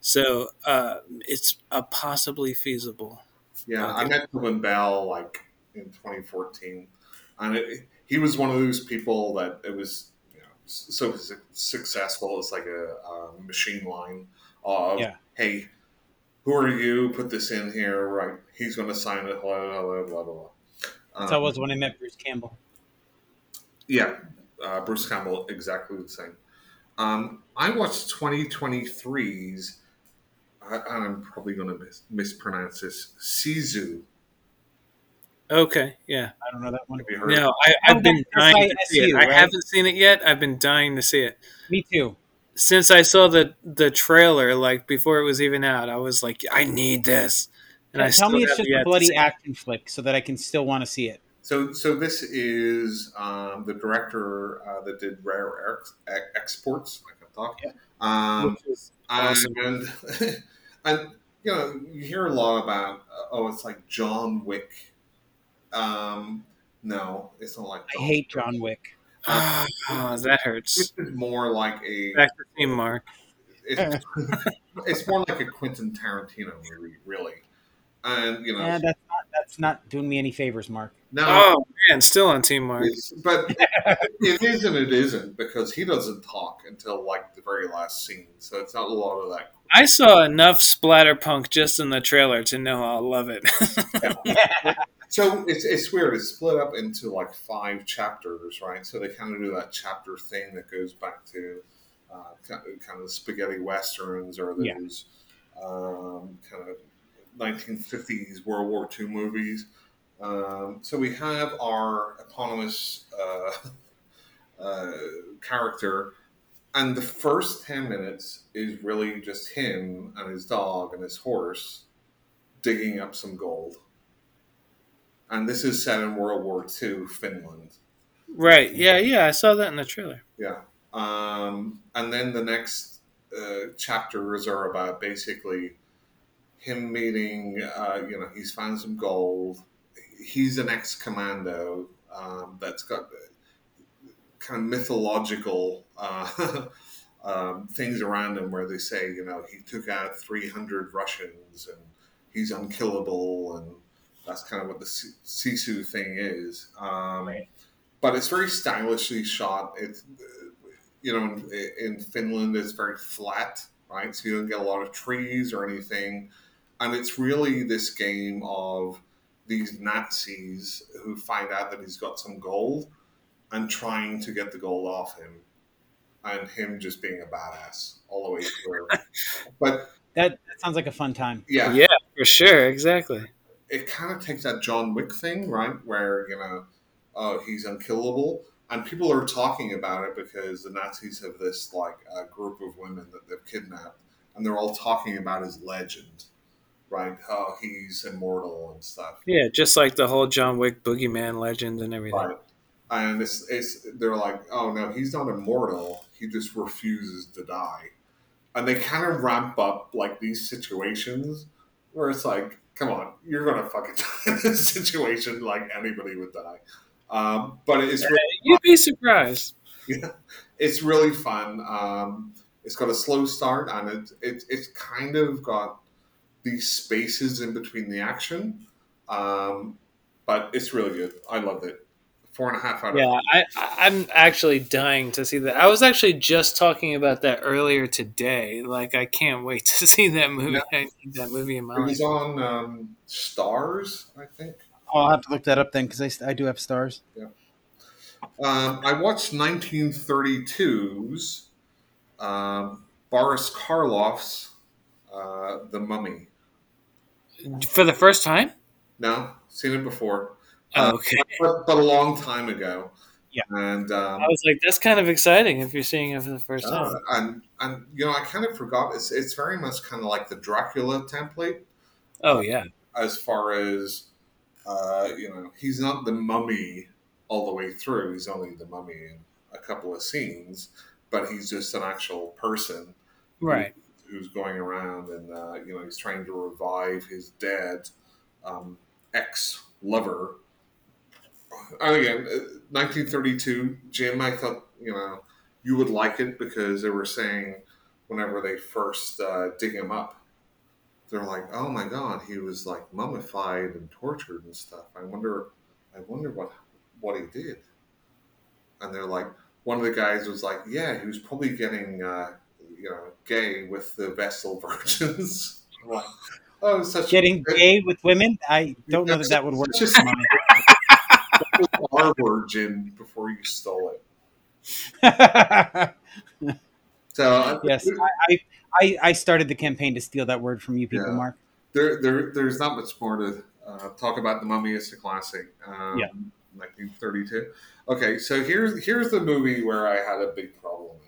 So uh, it's a possibly feasible. Yeah, I met Tobin Bell like in twenty fourteen, and it, he was one of those people that it was you know, so successful. It's like a, a machine line of yeah. hey, who are you? Put this in here, right? He's going to sign it. Blah blah blah blah. That's how it was when I met Bruce Campbell. Yeah, uh, Bruce Campbell, exactly the same. Um, I watched twenty twenty-three's and I'm probably going to mis- mispronounce this, Sisu. Okay, yeah. I don't know that one. Have you heard no, I, I've oh, been dying to see it. Right? I haven't seen it yet. I've been dying to see it. Me too. Since I saw the, the trailer, like, before it was even out, I was like, I need this. And yeah, I tell me it's just a bloody action flick so that I can still want to see it. So so this is um, the director uh, that did Rare Ex- Exports, like I'm talking. Yeah. Um, awesome. and, and, you know, you hear a lot about, uh, oh, it's like John Wick. Um, no, it's not like John I hate Wick. John Wick. Uh, oh, that hurts. This is more like a... Back to theme mark. It's, it's more like a Quentin Tarantino movie, really. And, you know, yeah, that's not that's not doing me any favors, Mark. No, oh man, still on Team Mark. But it is and it isn't because he doesn't talk until like the very last scene, so it's not a lot of that. I saw enough splatterpunk just in the trailer to know I'll love it. Yeah. So it's it's weird. It's split up into like five chapters, right? So they kind of do that chapter thing that goes back to uh, kind of spaghetti westerns or those yeah. um, kind of. nineteen fifties World War Two movies. Um, so we have our eponymous uh, uh, character, and the first ten minutes is really just him and his dog and his horse digging up some gold. And this is set in World War Two Finland. Right. Yeah. Yeah. I saw that in the trailer. Yeah. Um, and then the next uh, chapters are about basically. Him meeting, uh, you know, he's found some gold. He's an ex-commando um, that's got kind of mythological uh, um, things around him where they say, you know, he took out three hundred Russians and he's unkillable. And that's kind of what the Sisu thing is. Um, right. But it's very stylishly shot. It's, you know, in, in Finland, it's very flat, right? So you don't get a lot of trees or anything. And it's really this game of these Nazis who find out that he's got some gold and trying to get the gold off him and him just being a badass all the way through. But that, that sounds like a fun time. Yeah. Yeah, for sure. Exactly. It kind of takes that John Wick thing, right? Where, you know, oh, he's unkillable. And people are talking about it because the Nazis have this like a uh, group of women that they've kidnapped, and they're all talking about his legend, right? How he's immortal and stuff. Yeah, just like the whole John Wick boogeyman legend and everything. Right. And it's it's they're like, oh no, he's not immortal. He just refuses to die. And they kind of ramp up like these situations where it's like, come on, you're gonna fucking die in this situation. Like anybody would die. Um, but it's really you'd be surprised. Yeah, it's really fun. Um, it's got a slow start, and it, it it's kind of got these spaces in between the action. Um, but it's really good. I loved it. Four and a half out of yeah. I, I'm actually dying to see that. I was actually just talking about that earlier today. Like I can't wait to see that movie. No. I need that movie in my life. It was on um, Stars, I think. I'll have to look that up then, because I, I do have Stars. Yeah. Um, I watched nineteen thirty-two's um, Boris Karloff's uh, The Mummy. For the first time? No, seen it before. Oh, okay. Uh, but, but a long time ago. Yeah. And um, I was like, that's kind of exciting if you're seeing it for the first uh, time. And, and, you know, I kind of forgot. It's, it's very much kind of like the Dracula template. Oh, yeah. Uh, as far as... Uh, you know, he's not the mummy all the way through. He's only the mummy in a couple of scenes, but he's just an actual person, right? Who, who's going around and uh, you know, he's trying to revive his dead um, ex-lover. And again, nineteen thirty-two, Jim. I thought you know you would like it because they were saying whenever they first uh, dig him up. They're like, oh my god, he was like mummified and tortured and stuff. I wonder, I wonder what what he did. And they're like, one of the guys was like, yeah, he was probably getting, uh, you know, gay with the Vestal Virgins. Like, oh, such getting a- gay with women? I don't know that that would work. Just our virgin before you stole it. So yes, I. I- I, I started the campaign to steal that word from you people, yeah. Mark. There, there, there's not much more to uh, talk about. The Mummy is a classic. Um, yeah. nineteen thirty-two. Okay, so here's here's the movie where I had a big problem.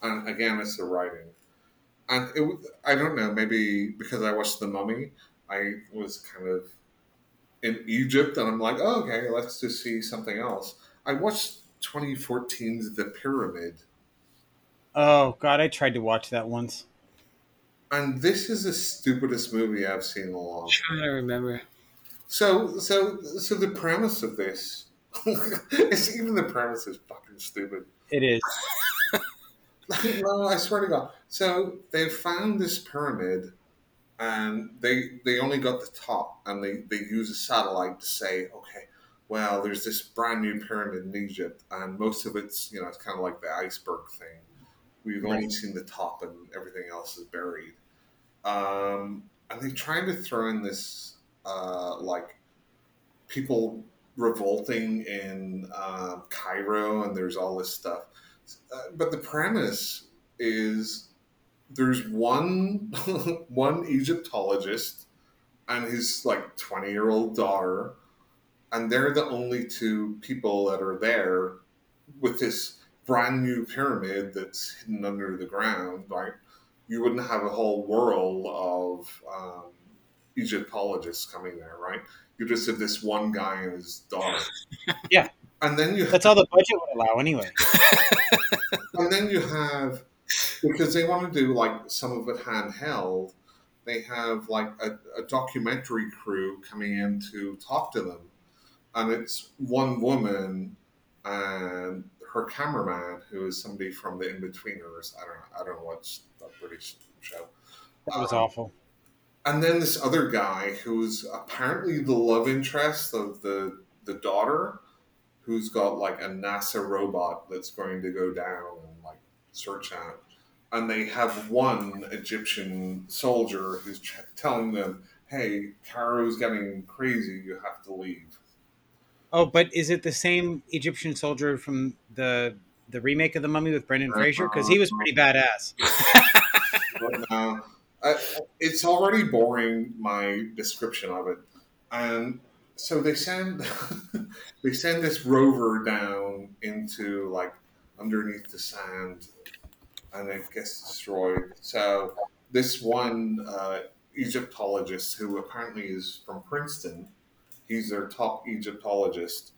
And again, it's the writing. And it, I don't know, maybe because I watched The Mummy, I was kind of in Egypt, and I'm like, oh, okay, let's just see something else. I watched twenty fourteen's The Pyramid. Oh, God, I tried to watch that once. And this is the stupidest movie I've seen in a long time. I remember. So, so, so the premise of this, it's even the premise is fucking stupid. It is. No, I swear to God. So they found this pyramid, and they they only got the top, and they they use a satellite to say, okay, well, there's this brand new pyramid in Egypt, and most of it's you know it's kind of like the iceberg thing. We've only right. seen the top, and everything else is buried. Um, and they tried to throw in this, uh, like, people revolting in uh, Cairo, and there's all this stuff. Uh, but the premise is there's one one Egyptologist and his, like, twenty-year-old daughter, and they're the only two people that are there with this... brand new pyramid that's hidden under the ground, right? You wouldn't have a whole world of um, Egyptologists coming there, right? You just have this one guy and his daughter. Yeah. And then you that's have, all the budget would allow anyway. And then you have, because they want to do like some of it handheld, they have like a, a documentary crew coming in to talk to them. And it's one woman and her cameraman, who is somebody from the In-Betweeners. I don't know. I don't know what's the British show. That was um, awful. And then this other guy, who's apparently the love interest of the the daughter, who's got like a NASA robot that's going to go down and like search out. And they have one Egyptian soldier who's ch- telling them, "Hey, Cairo's getting crazy. You have to leave." Oh, but is it the same Egyptian soldier from the the remake of The Mummy with Brendan Fraser? Because he was pretty badass. But, uh, I, it's already boring, my description of it. And so they send they send this rover down in into like underneath the sand, and it gets destroyed. So this one uh, Egyptologist, who apparently is from Princeton, he's their top Egyptologist,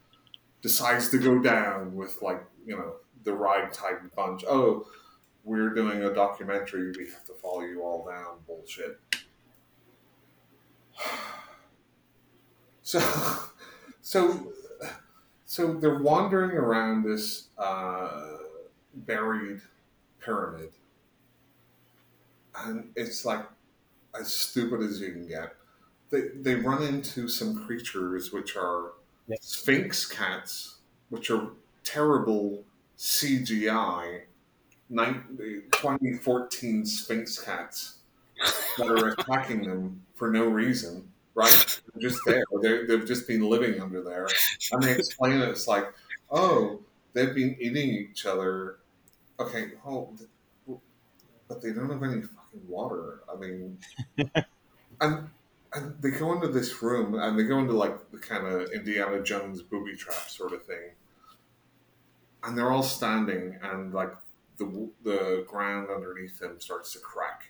decides to go down with like, you know, the ragtag bunch. Oh, we're doing a documentary. We have to follow you all down. Bullshit. So, so, so they're wandering around this uh, buried pyramid, and it's like as stupid as you can get. They they run into some creatures which are yes. sphinx cats, which are terrible C G I twenty fourteen sphinx cats that are attacking them for no reason, right? They're just there. They're, they've just been living under there. And they explain it. It's like, oh, they've been eating each other. Okay, oh, but they don't have any fucking water. I mean, and, and they go into this room and they go into like the kind of Indiana Jones booby trap sort of thing. And they're all standing and like, The, the ground underneath them starts to crack.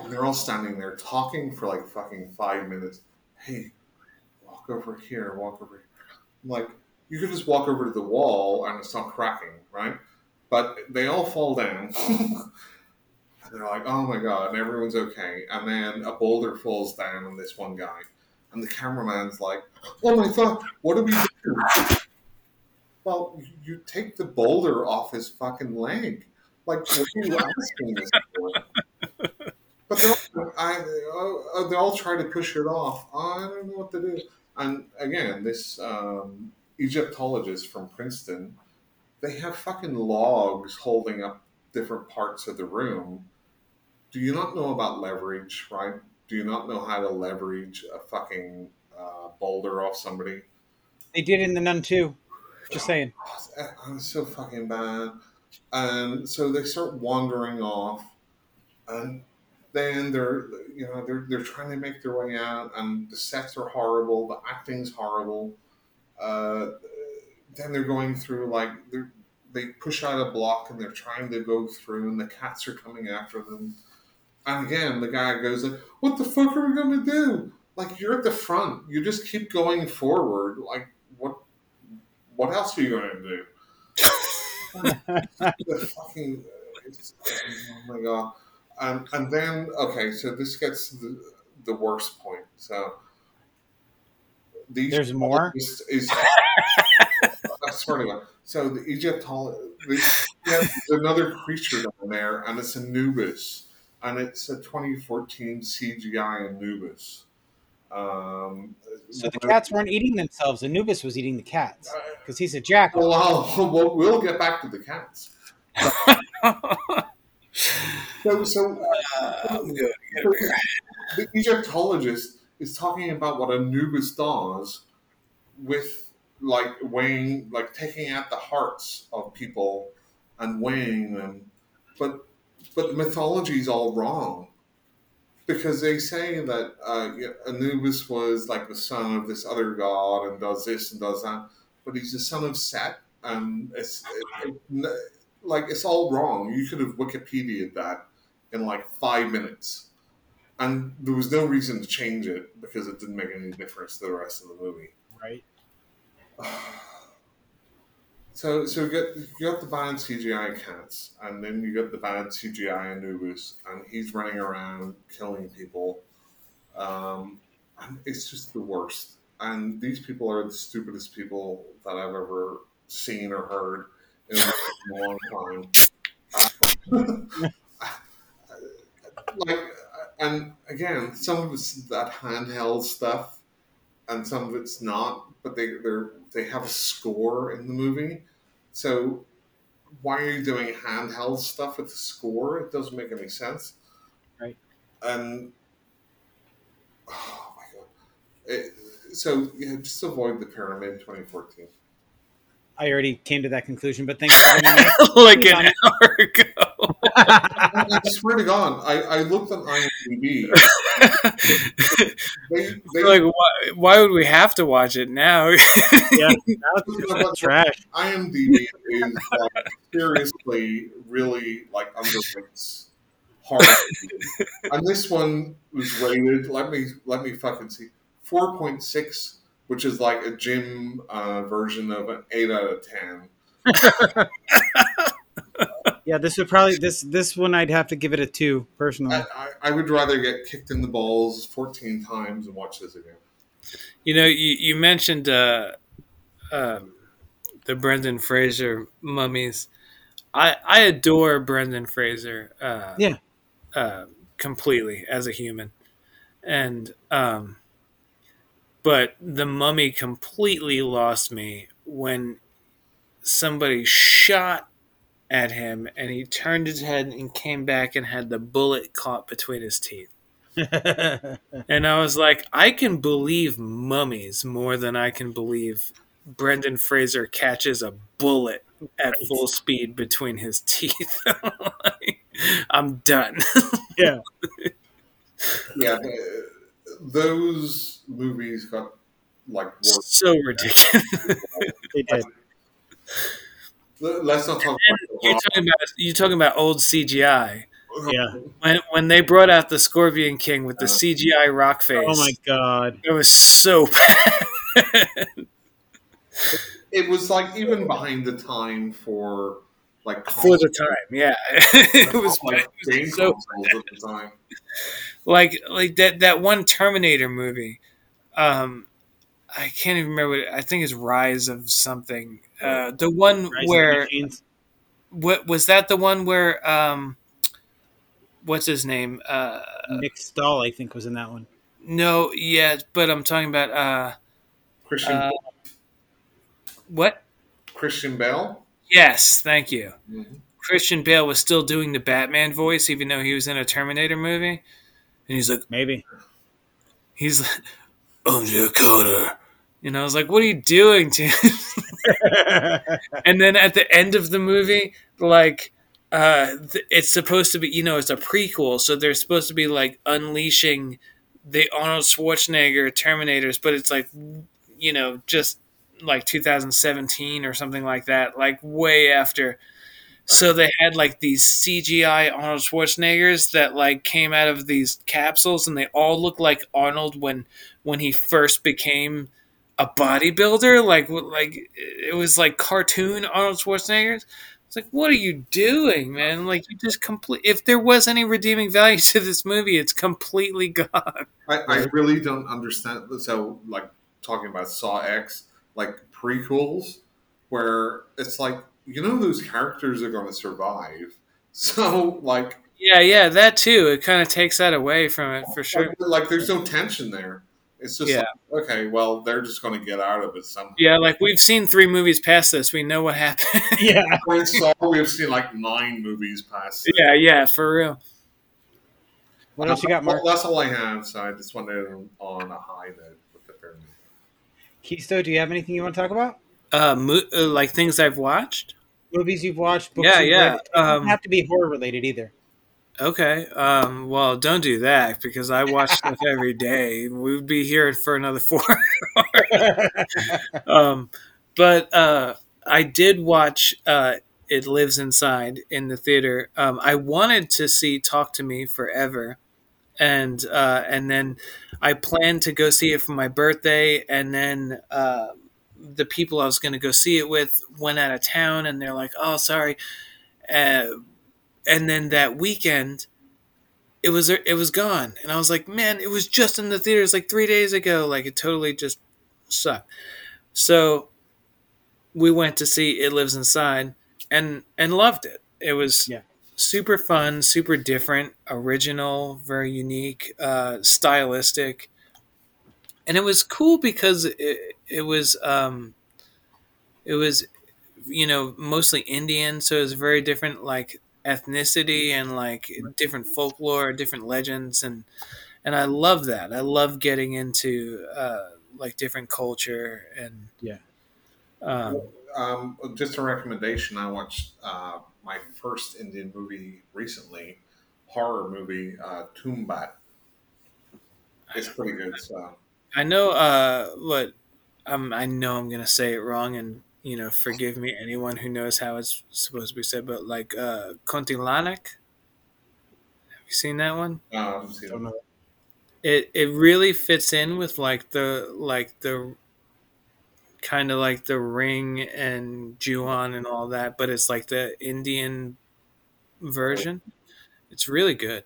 And they're all standing there talking for like fucking five minutes. Hey, walk over here, walk over here. I'm like, you could just walk over to the wall and it's not cracking, right? But they all fall down. And they're like, oh my God, and everyone's okay. And then a boulder falls down on this one guy. And the cameraman's like, oh my God, what did we do? Well, you take the boulder off his fucking leg. Like, what are you asking this for? But they're all, I, oh, they all try to push it off. Oh, I don't know what to do. And again, this um, Egyptologist from Princeton, they have fucking logs holding up different parts of the room. Do you not know about leverage, right? Do you not know how to leverage a fucking uh, boulder off somebody? They did in The Nun too. Just saying. I'm so fucking bad. And so they start wandering off, and then they're, you know, they're they're trying to make their way out, and the sets are horrible, the acting's horrible. Uh, then they're going through like they push out a block, and they're trying to go through, and the cats are coming after them. And again, the guy goes like, "What the fuck are we gonna do? Like, you're at the front. You just keep going forward. Like, what?" What else are you going to do? the fucking, oh my God. Um, and then, okay, so this gets to the, the worst point. So the There's more? Is, is, I swear to God. So the Egyptologist, there's another creature down there, and it's Anubis. And it's a twenty fourteen C G I Anubis. Um, so the cats weren't eating themselves. Anubis was eating the cats because he's a jackal. Well, well, we'll get back to the cats. so, so uh, the Egyptologist is talking about what Anubis does with like weighing, like taking out the hearts of people and weighing them, but but the mythology is all wrong. Because they say that uh, Anubis was like the son of this other god and does this and does that, but he's the son of Set, and it's it, it, like it's all wrong. You could have Wikipedia'd that in like five minutes, and there was no reason to change it because it didn't make any difference to the rest of the movie. Right. So, so you got you got the bad C G I cats, and then you got the bad C G I Anubis, and he's running around killing people. Um, and it's just the worst. And these people are the stupidest people that I've ever seen or heard in a long time. Uh, like, and again, some of it's that handheld stuff, and some of it's not. But they they're. They have a score in the movie. So why are you doing handheld stuff with the score? It doesn't make any sense. Right. And, oh, my God. It, so yeah, just avoid the Pyramid twenty fourteen. I already came to that conclusion, but thanks for having me. Like an hour ago. I swear to God, I, I looked on IMDb D V D. they, they, like, why, why would we have to watch it now? Yeah, now trash. IMDb is like, seriously really like underrates horror. And this one was rated. Let me let me fucking see. four point six, which is like a gym uh, version of an eight out of ten. Yeah, this would probably this this one I'd have to give it a two personally. I, I, I would rather get kicked in the balls fourteen times and watch this again. You know, you you mentioned uh, uh, the Brendan Fraser mummies. I I adore Brendan Fraser. Uh, yeah, uh, completely as a human, and um, but the Mummy completely lost me when somebody shot at him and he turned his head and came back and had the bullet caught between his teeth. And I was like, I can believe mummies more than I can believe Brendan Fraser catches a bullet at full speed between his teeth. Like, I'm done. Yeah. Yeah. The, those movies got like worse. So ridiculous. They did. Let's not talk about you're talking about you're talking about old C G I. Yeah. When when they brought out the Scorpion King with the C G I rock face. Oh my god. It was so bad. It was like even behind the time for like for the time, yeah. It was like game consoles at the time. Like like that, that one Terminator movie. Um I can't even remember. What it, I think it's Rise of something. Uh, the one Rise where, what was that? The one where, um, what's his name? Uh, Nick Stahl, I think, was in that one. No, yeah, but I'm talking about uh, Christian. Uh, what? Christian Bale. Yes, thank you. Mm-hmm. Christian Bale was still doing the Batman voice, even though he was in a Terminator movie, and he's like, maybe. He's like, I'm Jack Carter. And I was like, what are you doing, dude? And then at the end of the movie, like, uh, th- it's supposed to be, you know, it's a prequel. So they're supposed to be, like, unleashing the Arnold Schwarzenegger Terminators. But it's, like, you know, just, like, two thousand seventeen or something like that. Like, way after. So they had, like, these C G I Arnold Schwarzeneggers that, like, came out of these capsules. And they all looked like Arnold when when he first became a bodybuilder, like like it was like cartoon Arnold Schwarzenegger's. It's like, what are you doing, man? Like, you just complete. If there was any redeeming value to this movie, it's completely gone. I, I really don't understand. So, like, talking about Saw X, like prequels, where it's like, you know, those characters are going to survive. So, like, yeah, yeah, that too. It kind of takes that away from it for sure. Like, like there's no tension there. It's just, yeah. Like, okay, well, they're just going to get out of it somehow. Yeah, like, we've seen three movies past this. We know what happened. Yeah. We've seen, like, nine movies past this. Yeah, yeah, for real. What else you got, Mark? Well, that's all I have, so I just wanted on a high note with the pyramid. Chisto, do you have anything you want to talk about? Uh, mo- uh, like, things I've watched? Movies you've watched, books yeah, you've yeah. read. It doesn't um, have to be horror-related either. Okay, um, well, don't do that, because I watch stuff every day. We would be here for another four hours. um, but uh, I did watch uh, It Lives Inside in the theater. Um, I wanted to see Talk to Me Forever, and uh, and then I planned to go see it for my birthday, and then uh, the people I was going to go see it with went out of town, and they're like, oh, sorry, uh and then that weekend, it was it was gone, and I was like, "Man, it was just in the theaters like three days ago. Like, it totally just sucked." So we went to see It Lives Inside, and and loved it. It was yeah. super fun, super different, original, very unique, uh, stylistic, and it was cool because it it was um, it was you know mostly Indian, so it was very different, like, ethnicity and like different folklore, different legends, and and I love that. I love getting into uh, like different culture and yeah. Um, um, just a recommendation. I watched uh, my first Indian movie recently, horror movie, uh, Tombbat. It's pretty good. So I know uh, what um, I know I'm gonna say it wrong, and you know, forgive me, anyone who knows how it's supposed to be said. But like uh, Kuntilanak, have you seen that one? No, I haven't seen it. It it really fits in with like the like the kind of like the Ring and Ju-on and all that, but it's like the Indian version. It's really good.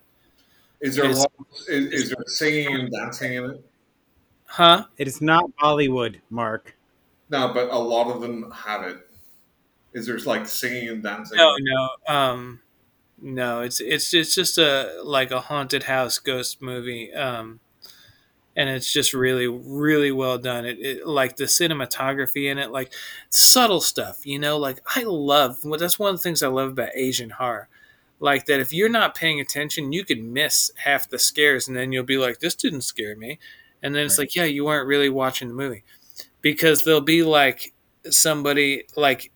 Is there is, is, is there singing and dancing in it? Huh? It is not Bollywood, Mark. No, but a lot of them have it. Is there's like singing and dancing? No, no, um, no. It's it's it's just a like a haunted house ghost movie, um, and it's just really really well done. It, it like the cinematography in it, like subtle stuff, you know. Like I love well, that's one of the things I love about Asian horror. Like that, if you're not paying attention, you could miss half the scares, and then you'll be like, "This didn't scare me," and then it's right. like, "Yeah, you weren't really watching the movie," because there'll be like somebody like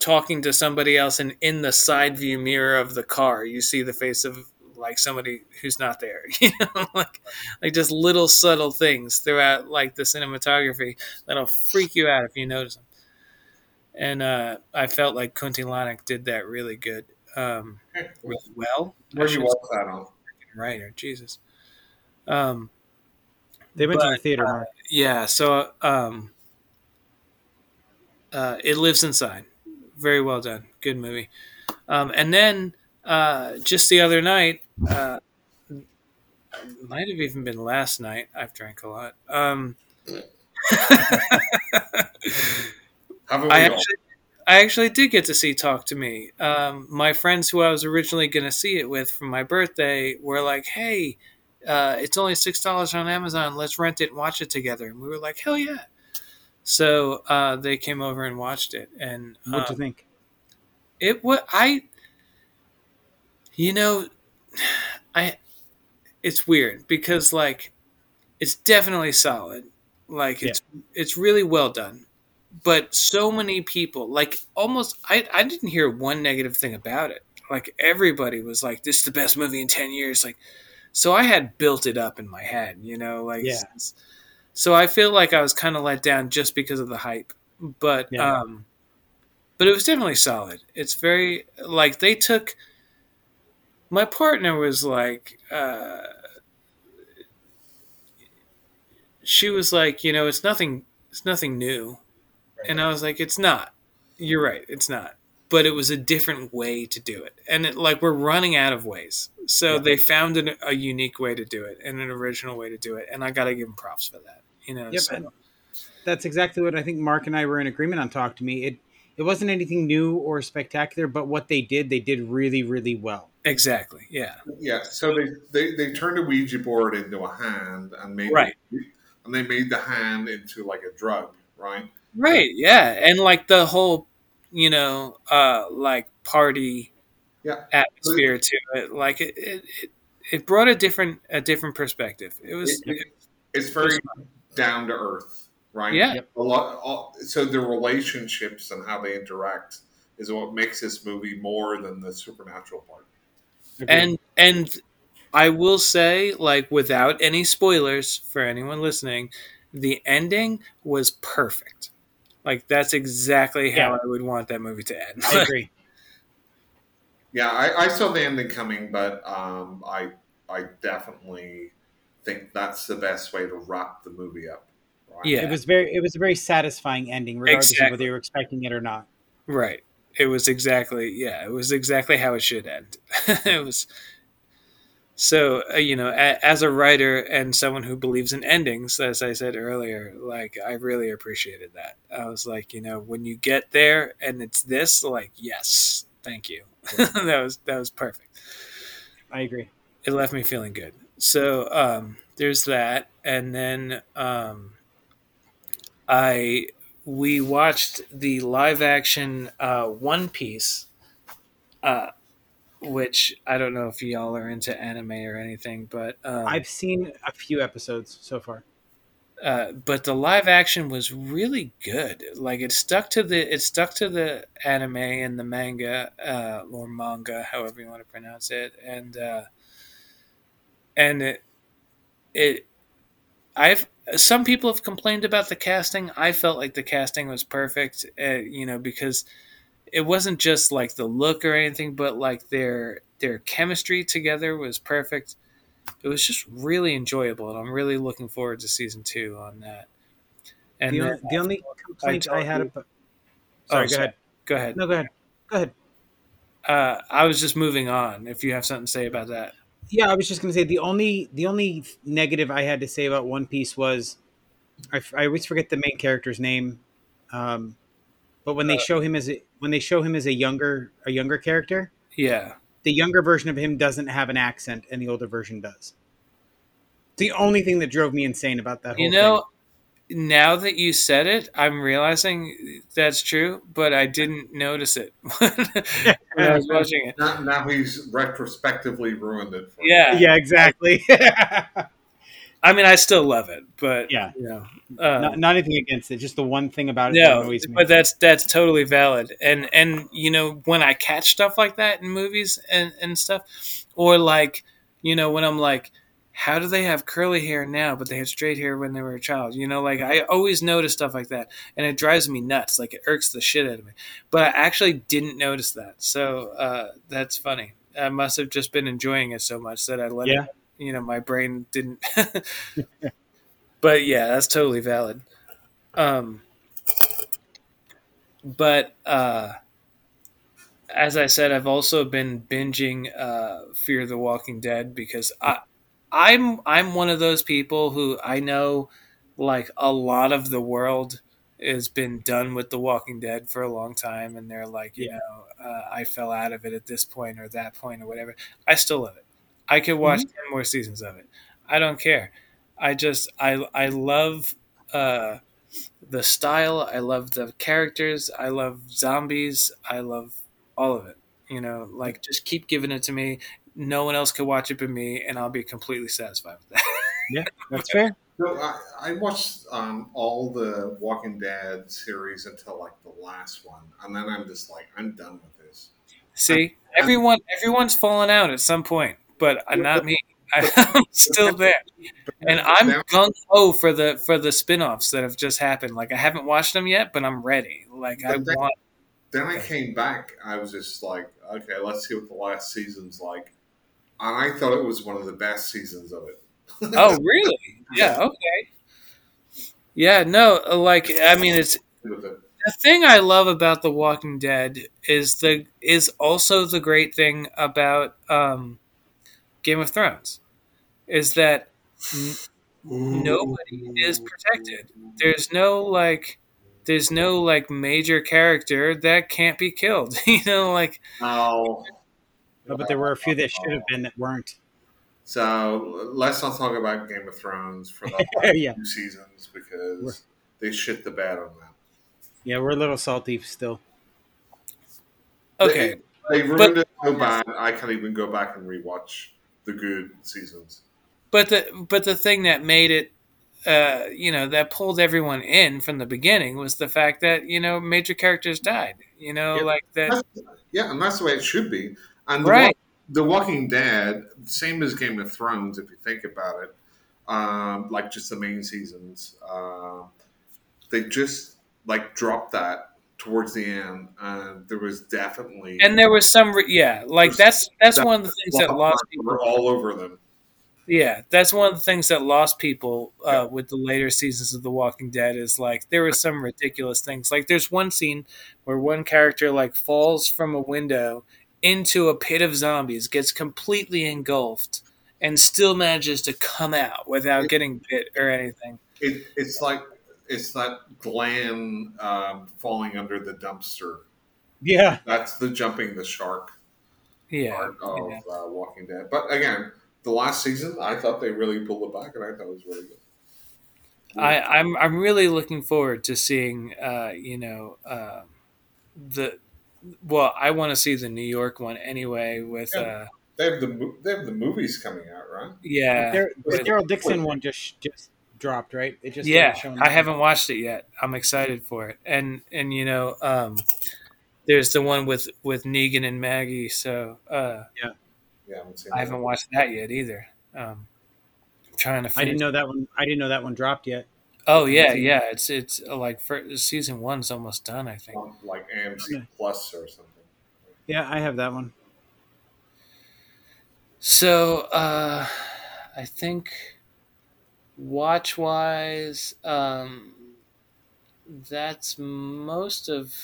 talking to somebody else, and in the side view mirror of the car, you see the face of like somebody who's not there. You know, like like just little subtle things throughout like the cinematography that'll freak you out if you notice them. And uh, I felt like Kuntilanak did that really good. Um, really well. Where do you watch that on? Writer, Jesus. Um, they went but, to the theater. Uh, yeah, so um, uh, It Lives Inside. Very well done. Good movie. Um, and then uh, just the other night, uh, might have even been last night. I've drank a lot. Um, How I actually. I actually did get to see Talk to Me. Um, my friends who I was originally going to see it with for my birthday were like, hey, uh, it's only six dollars on Amazon. Let's rent it and watch it together. And we were like, hell yeah. So uh, they came over and watched it. And um, what do you think? It was, I, you know, I, it's weird because like, it's definitely solid. Like it's, yeah. it's really well done. But so many people, like almost, I, I didn't hear one negative thing about it. Like everybody was like, this is the best movie in ten years. Like, so I had built it up in my head, you know, like, yeah. So I feel like I was kind of let down just because of the hype, but, yeah. um, but it was definitely solid. It's very like they took, my partner was like, uh, she was like, you know, it's nothing, it's nothing new. And I was like, it's not. You're right. It's not. But it was a different way to do it. And it, like we're running out of ways. So yeah. They found an, a unique way to do it and an original way to do it. And I got to give them props for that. You know, yep, so. That's exactly what I think Mark and I were in agreement on Talk to Me. It it wasn't anything new or spectacular, but what they did, they did really, really well. Exactly. Yeah. Yeah. So they, they, they turned a Ouija board into a hand and made right. it, and they made the hand into like a drug, right? Right, yeah, and like the whole, you know, uh, like party yeah. atmosphere to it, like it, it, it brought a different, a different perspective. It was, it, it, it's very it was down to earth, right? Yeah, a lot. All, so the relationships and how they interact is what makes this movie more than the supernatural part. And and I will say, like, without any spoilers for anyone listening, the ending was perfect. Like, that's exactly how yeah. I would want that movie to end. I agree. Yeah, I, I saw the ending coming, but um, I I definitely think that's the best way to wrap the movie up. Right? Yeah, it was very it was a very satisfying ending, regardless exactly. of whether you were expecting it or not. Right. It was exactly yeah. It was exactly how it should end. It was. So, uh, you know, a, as a writer and someone who believes in endings, as I said earlier, like, I really appreciated that. I was like, you know, when you get there and it's this, like, yes, thank you. that was that was perfect. I agree. It left me feeling good. So um, there's that. And then um, I we watched the live action uh, One Piece uh which I don't know if y'all are into anime or anything, but um, I've seen a few episodes so far. Uh, but the live action was really good. Like it stuck to the it stuck to the anime and the manga uh, or manga, however you want to pronounce it. And uh, and it, it, I've some people have complained about the casting. I felt like the casting was perfect, uh, you know, because it wasn't just like the look or anything, but like their their chemistry together was perfect. It was just really enjoyable, and I'm really looking forward to season two on that. And the, then, the only complaint I, I had about sorry, oh, sorry, go ahead. Go ahead. No, go ahead. Go ahead. Uh, I was just moving on. If you have something to say about that. Yeah, I was just going to say the only the only negative I had to say about One Piece was I, I always forget the main character's name, um, but when they uh, show him as a, when they show him as a younger a younger character, yeah, the younger version of him doesn't have an accent and the older version does. The only thing that drove me insane about that whole you know, thing. Now that you said it, I'm realizing that's true, but I didn't notice it when I was watching it. Now, now he's retrospectively ruined it for yeah. me. Yeah, exactly. I mean, I still love it, but yeah, you know, uh, not, not anything against it. Just the one thing about it no, that annoys me. But that's that's totally valid. And and you know, when I catch stuff like that in movies and, and stuff, or like you know, when I'm like, how do they have curly hair now, but they had straight hair when they were a child? You know, like I always notice stuff like that, and it drives me nuts. Like it irks the shit out of me. But I actually didn't notice that, so uh, that's funny. I must have just been enjoying it so much that I let yeah. it. You know, my brain didn't, but yeah, that's totally valid. Um, but, uh, as I said, I've also been binging, uh, Fear the Walking Dead because I, I'm, I'm one of those people who I know like a lot of the world has been done with The Walking Dead for a long time. And they're like, you yeah. know, uh, I fell out of it at this point or that point or whatever. I still love it. I could watch mm-hmm. ten more seasons of it. I don't care. I just I I love uh, the style. I love the characters. I love zombies. I love all of it. You know, like just keep giving it to me. No one else could watch it but me, and I'll be completely satisfied with that. Yeah, that's fair. So I, I watched um, all the Walking Dead series until like the last one, and then I'm just like, I'm done with this. See, I'm, everyone I'm, everyone's fallen out at some point. But not me. I'm still there, and I'm gung ho for the for the spinoffs that have just happened. Like I haven't watched them yet, but I'm ready. Like I then, want. Then I came back. I was just like, okay, let's see what the last season's like, and I thought it was one of the best seasons of it. Oh, really? Yeah. Okay. Yeah. No. Like I mean, it's the thing I love about The Walking Dead is the is also the great thing about. Um, Game of Thrones is that n- nobody is protected. There's no like, there's no like major character that can't be killed. You know, like oh, no, but there were a few that should have been that weren't. So let's not talk about Game of Thrones for the last yeah. two seasons because we're, they shit the bed on that. Yeah, we're a little salty still. Okay, they, they ruined but, it so bad I can't even go back and rewatch. The good seasons, but the but the thing that made it, uh, you know, that pulled everyone in from the beginning was the fact that you know major characters died. You know, yeah. like that. That's, yeah, and that's the way it should be. And the, right. The Walking Dead, same as Game of Thrones, if you think about it, um, like just the main seasons, uh, they just like dropped that. Towards the end, uh, there was definitely and there was some, re- yeah, like that's that's that one of the things that lost people were all over them. Yeah, that's one of the things that lost people uh, yeah. with the later seasons of The Walking Dead is like there were some ridiculous things. Like there's one scene where one character like falls from a window into a pit of zombies, gets completely engulfed, and still manages to come out without it, getting bit or anything. It, it's like. It's that Glenn um, falling under the dumpster. Yeah. That's the jumping the shark yeah. part of yeah. uh, Walking Dead. But again, the last season, I thought they really pulled it back, and I thought it was really good. Yeah. I, I'm I'm really looking forward to seeing, uh, you know, uh, the well, I want to see the New York one anyway. With yeah. uh, they have the they have the movies coming out, right? Yeah, the Daryl Dixon one just just. dropped, right? It just yeah I haven't watched it yet. I'm excited for it, and and you know um there's the one with with Negan and Maggie, so uh yeah, yeah I haven't, seen I haven't watched that yet either. Um, trying to finish. I didn't know that one. I didn't know that one dropped yet. Oh yeah, yeah. It's it's like for, season one's almost done, I think. Um, like A M C Plus or something. Yeah, I have that one. So uh, I think watch wise, um, that's most of.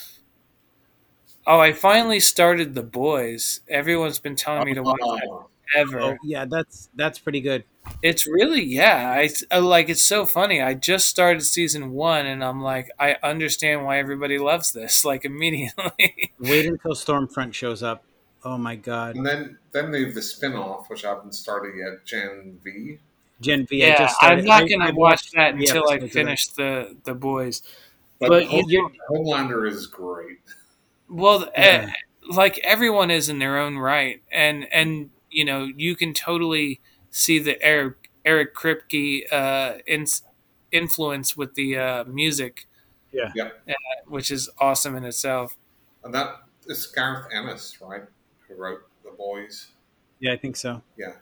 Oh, I finally started The Boys. Everyone's been telling me to watch that ever. Oh, yeah, that's that's pretty good. It's really, yeah. I, like, it's so funny. I just started season one, and I'm like, I understand why everybody loves this, like, immediately. Wait until Stormfront shows up. Oh, my God. And then, then they have the spinoff, which I haven't started yet, Gen V. Gen V, yeah, I just started. I'm not going to watch that until I finish the, the Boys. But, but Homelander is great. Well, yeah. uh, like, everyone is in their own right. And, and you know, you can totally... see the Eric, Eric Kripke uh, in, influence with the uh, music, yeah, yeah. Uh, which is awesome in itself. And that is Garth Ennis, right, who wrote The Boys? Yeah, I think so. Yeah.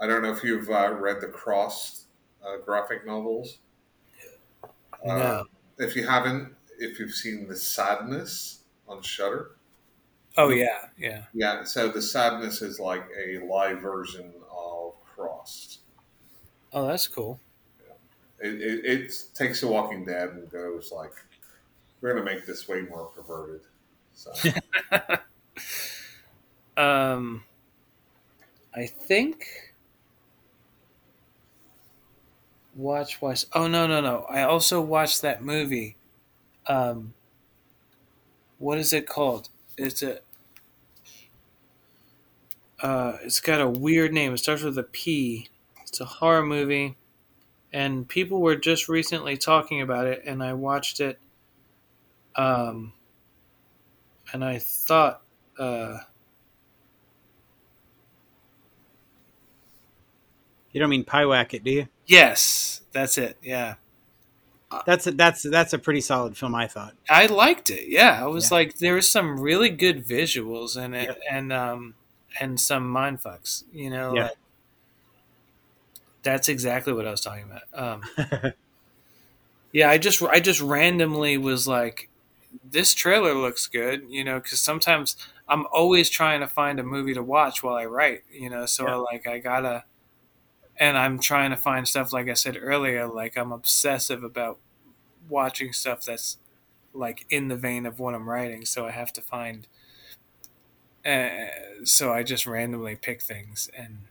I don't know if you've uh, read the Cross uh, graphic novels. No. Uh, if you haven't, if you've seen The Sadness on Shudder. Oh, yeah, yeah. Yeah, so The Sadness is like a live version of Crossed. Oh, that's cool. Yeah. It, it it takes The Walking Dead and goes like, we're gonna make this way more perverted. So. um, I think watch watch. Oh no no no! I also watched that movie. Um, what is it called? It's a. Uh, it's got a weird name. It starts with a P. It's a horror movie. And people were just recently talking about it, and I watched it. Um, and I thought... Uh, you don't mean Pie-Wack It, do you? Yes, that's it, yeah. That's a, that's, that's a pretty solid film, I thought. I liked it, yeah. I was yeah. like, there was some really good visuals in it, yep. and... Um, and some mind fucks, you know, yeah. like, that's exactly what I was talking about. Um, yeah, I just, I just randomly was like, this trailer looks good, you know, cause sometimes I'm always trying to find a movie to watch while I write, you know? So yeah. I, like, I gotta, and I'm trying to find stuff. Like I said earlier, like I'm obsessive about watching stuff that's like in the vein of what I'm writing. So I have to find, Uh, so I just randomly pick things, and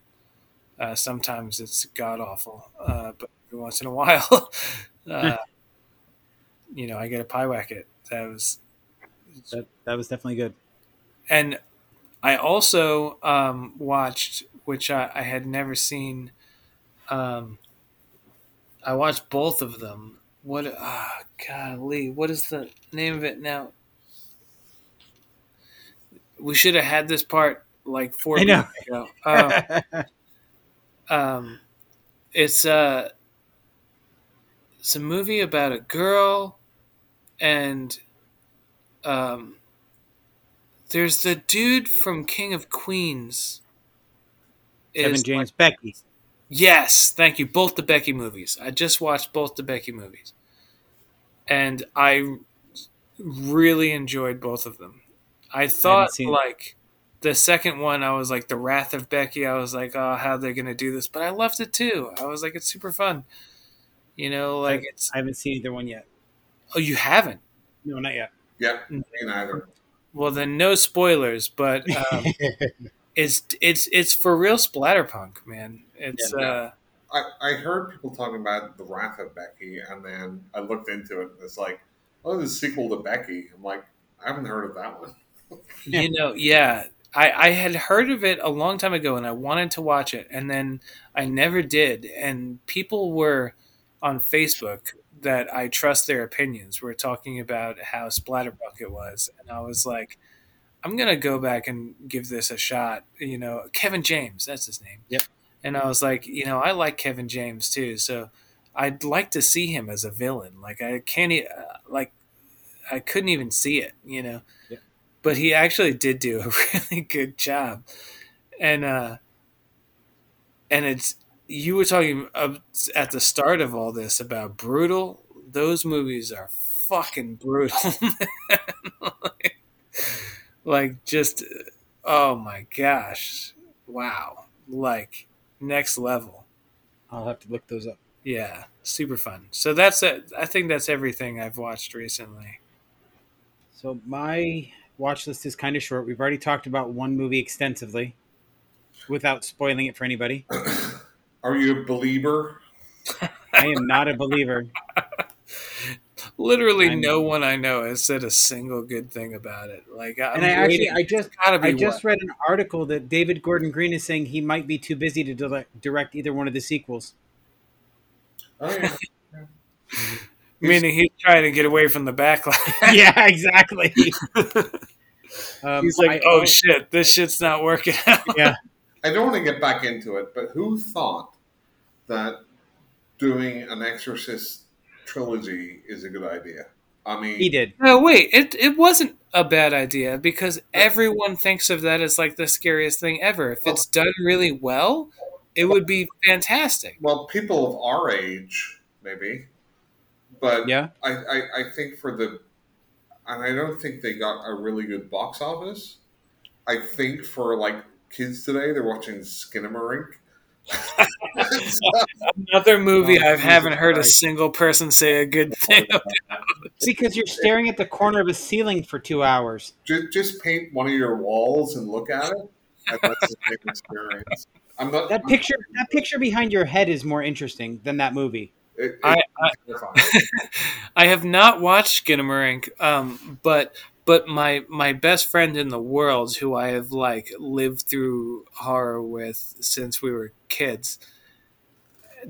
uh, sometimes it's god awful. Uh, but every once in a while, uh, you know, I get a Pie-Wack It. That was that, that was definitely good. And I also um, watched, which I, I had never seen. Um, I watched both of them. What? Ah, golly, what is the name of it now? We should have had this part like four minutes ago. Um, um, it's a it's a movie about a girl, and um, there's the dude from King of Queens. Kevin James like, Becky. Yes, thank you. Both the Becky movies. I just watched both the Becky movies, and I really enjoyed both of them. I thought, I like, the second one, I was like, The Wrath of Becky. I was like, oh, how are they going to do this? But I loved it, too. I was like, it's super fun. You know, like, I, it's... I haven't seen either one yet. Oh, you haven't? No, not yet. Yep, neither. Well, then no spoilers, but um, it's it's it's for real splatterpunk, man. It's yeah, uh, I, I heard people talking about The Wrath of Becky, and then I looked into it, and it's like, oh, the sequel to Becky. I'm like, I haven't heard of that one. You know, yeah, I, I had heard of it a long time ago, and I wanted to watch it, and then I never did. And people were on Facebook that I trust their opinions were talking about how splatterpunk it was, and I was like, I'm gonna go back and give this a shot. You know, Kevin James, that's his name. Yep. And I was like, you know, I like Kevin James too, so I'd like to see him as a villain. Like I can't, e- like I couldn't even see it. You know. Yep. But he actually did do a really good job. And uh, And it's, you were talking at the start of all this about brutal. Those movies are fucking brutal. like, like just, oh my gosh. Wow. Like next level. I'll have to look those up. Yeah. Super fun. So that's it. I think that's everything I've watched recently. So my watch list is kind of short. We've already talked about one movie extensively without spoiling it for anybody. Are you a believer? I am not a believer. Literally I'm, no one I know has said a single good thing about it. Like, I'm and I waiting. actually, I just, I just read an article that David Gordon Green is saying he might be too busy to direct either one of the sequels. Oh, yeah. Meaning he's trying to get away from the backlash. Yeah, exactly. um, he's like, I, oh, I, shit, this shit's not working out. Yeah. I don't want to get back into it, but who thought that doing an Exorcist trilogy is a good idea? I mean, he did. No, wait, it it wasn't a bad idea because everyone thinks of that as like the scariest thing ever. If it's done really well, it would be fantastic. Well, people of our age, maybe, but yeah, I, I, I think for the, and I don't think they got a really good box office. I think for like kids today, they're watching Skinamarink. Another movie I haven't heard a single person say a good thing about. Because you're staring at the corner of a ceiling for two hours. Just, just paint one of your walls and look at it. And that's the same experience. I'm not, that I'm picture, not, that picture behind your head is more interesting than that movie. It, it, I, I, I have not watched Skinamarink, um, but. But my, my best friend in the world, who I have like lived through horror with since we were kids,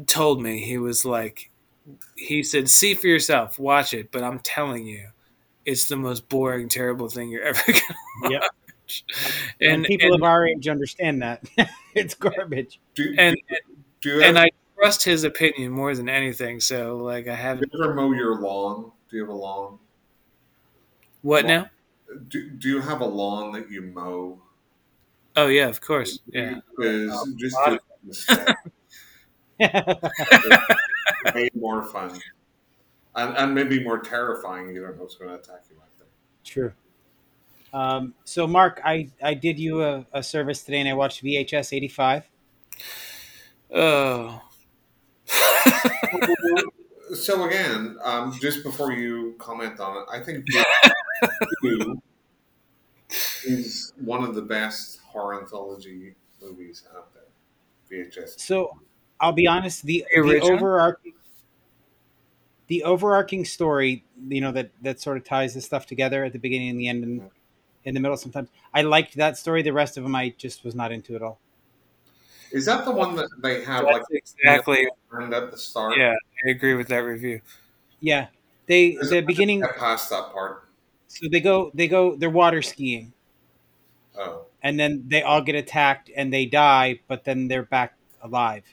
told me, he was like, he said, see for yourself, watch it. But I'm telling you, it's the most boring, terrible thing you're ever going to yep. watch. And, and people and, of our age understand that. It's garbage. Do, and do, do and, and I trust his opinion more than anything. So like I haven't. Do you ever mow your lawn? Do you have a lawn? What well, now? Do, do you have a lawn that you mow? Oh, yeah, of course. Yeah. Because oh, just to it's way more fun. And, and maybe more terrifying. You don't know who's going to attack you like that. True. Um, so, Mark, I, I did you a, a service today, and I watched V H S eighty-five. Oh. So, again, um, just before you comment on it, I think two is one of the best horror anthology movies out there. V H S. So, I'll be honest, the, the overarching the overarching story, you know, that, that sort of ties this stuff together at the beginning and the end and in the middle sometimes. I liked that story. The rest of them, I just was not into at all. Is that the one that they have That's like exactly turned at the start? Yeah, I agree with that review. Yeah, they There's the beginning past that part. So they go, they go, they're water skiing. Oh, and then they all get attacked and they die, but then they're back alive.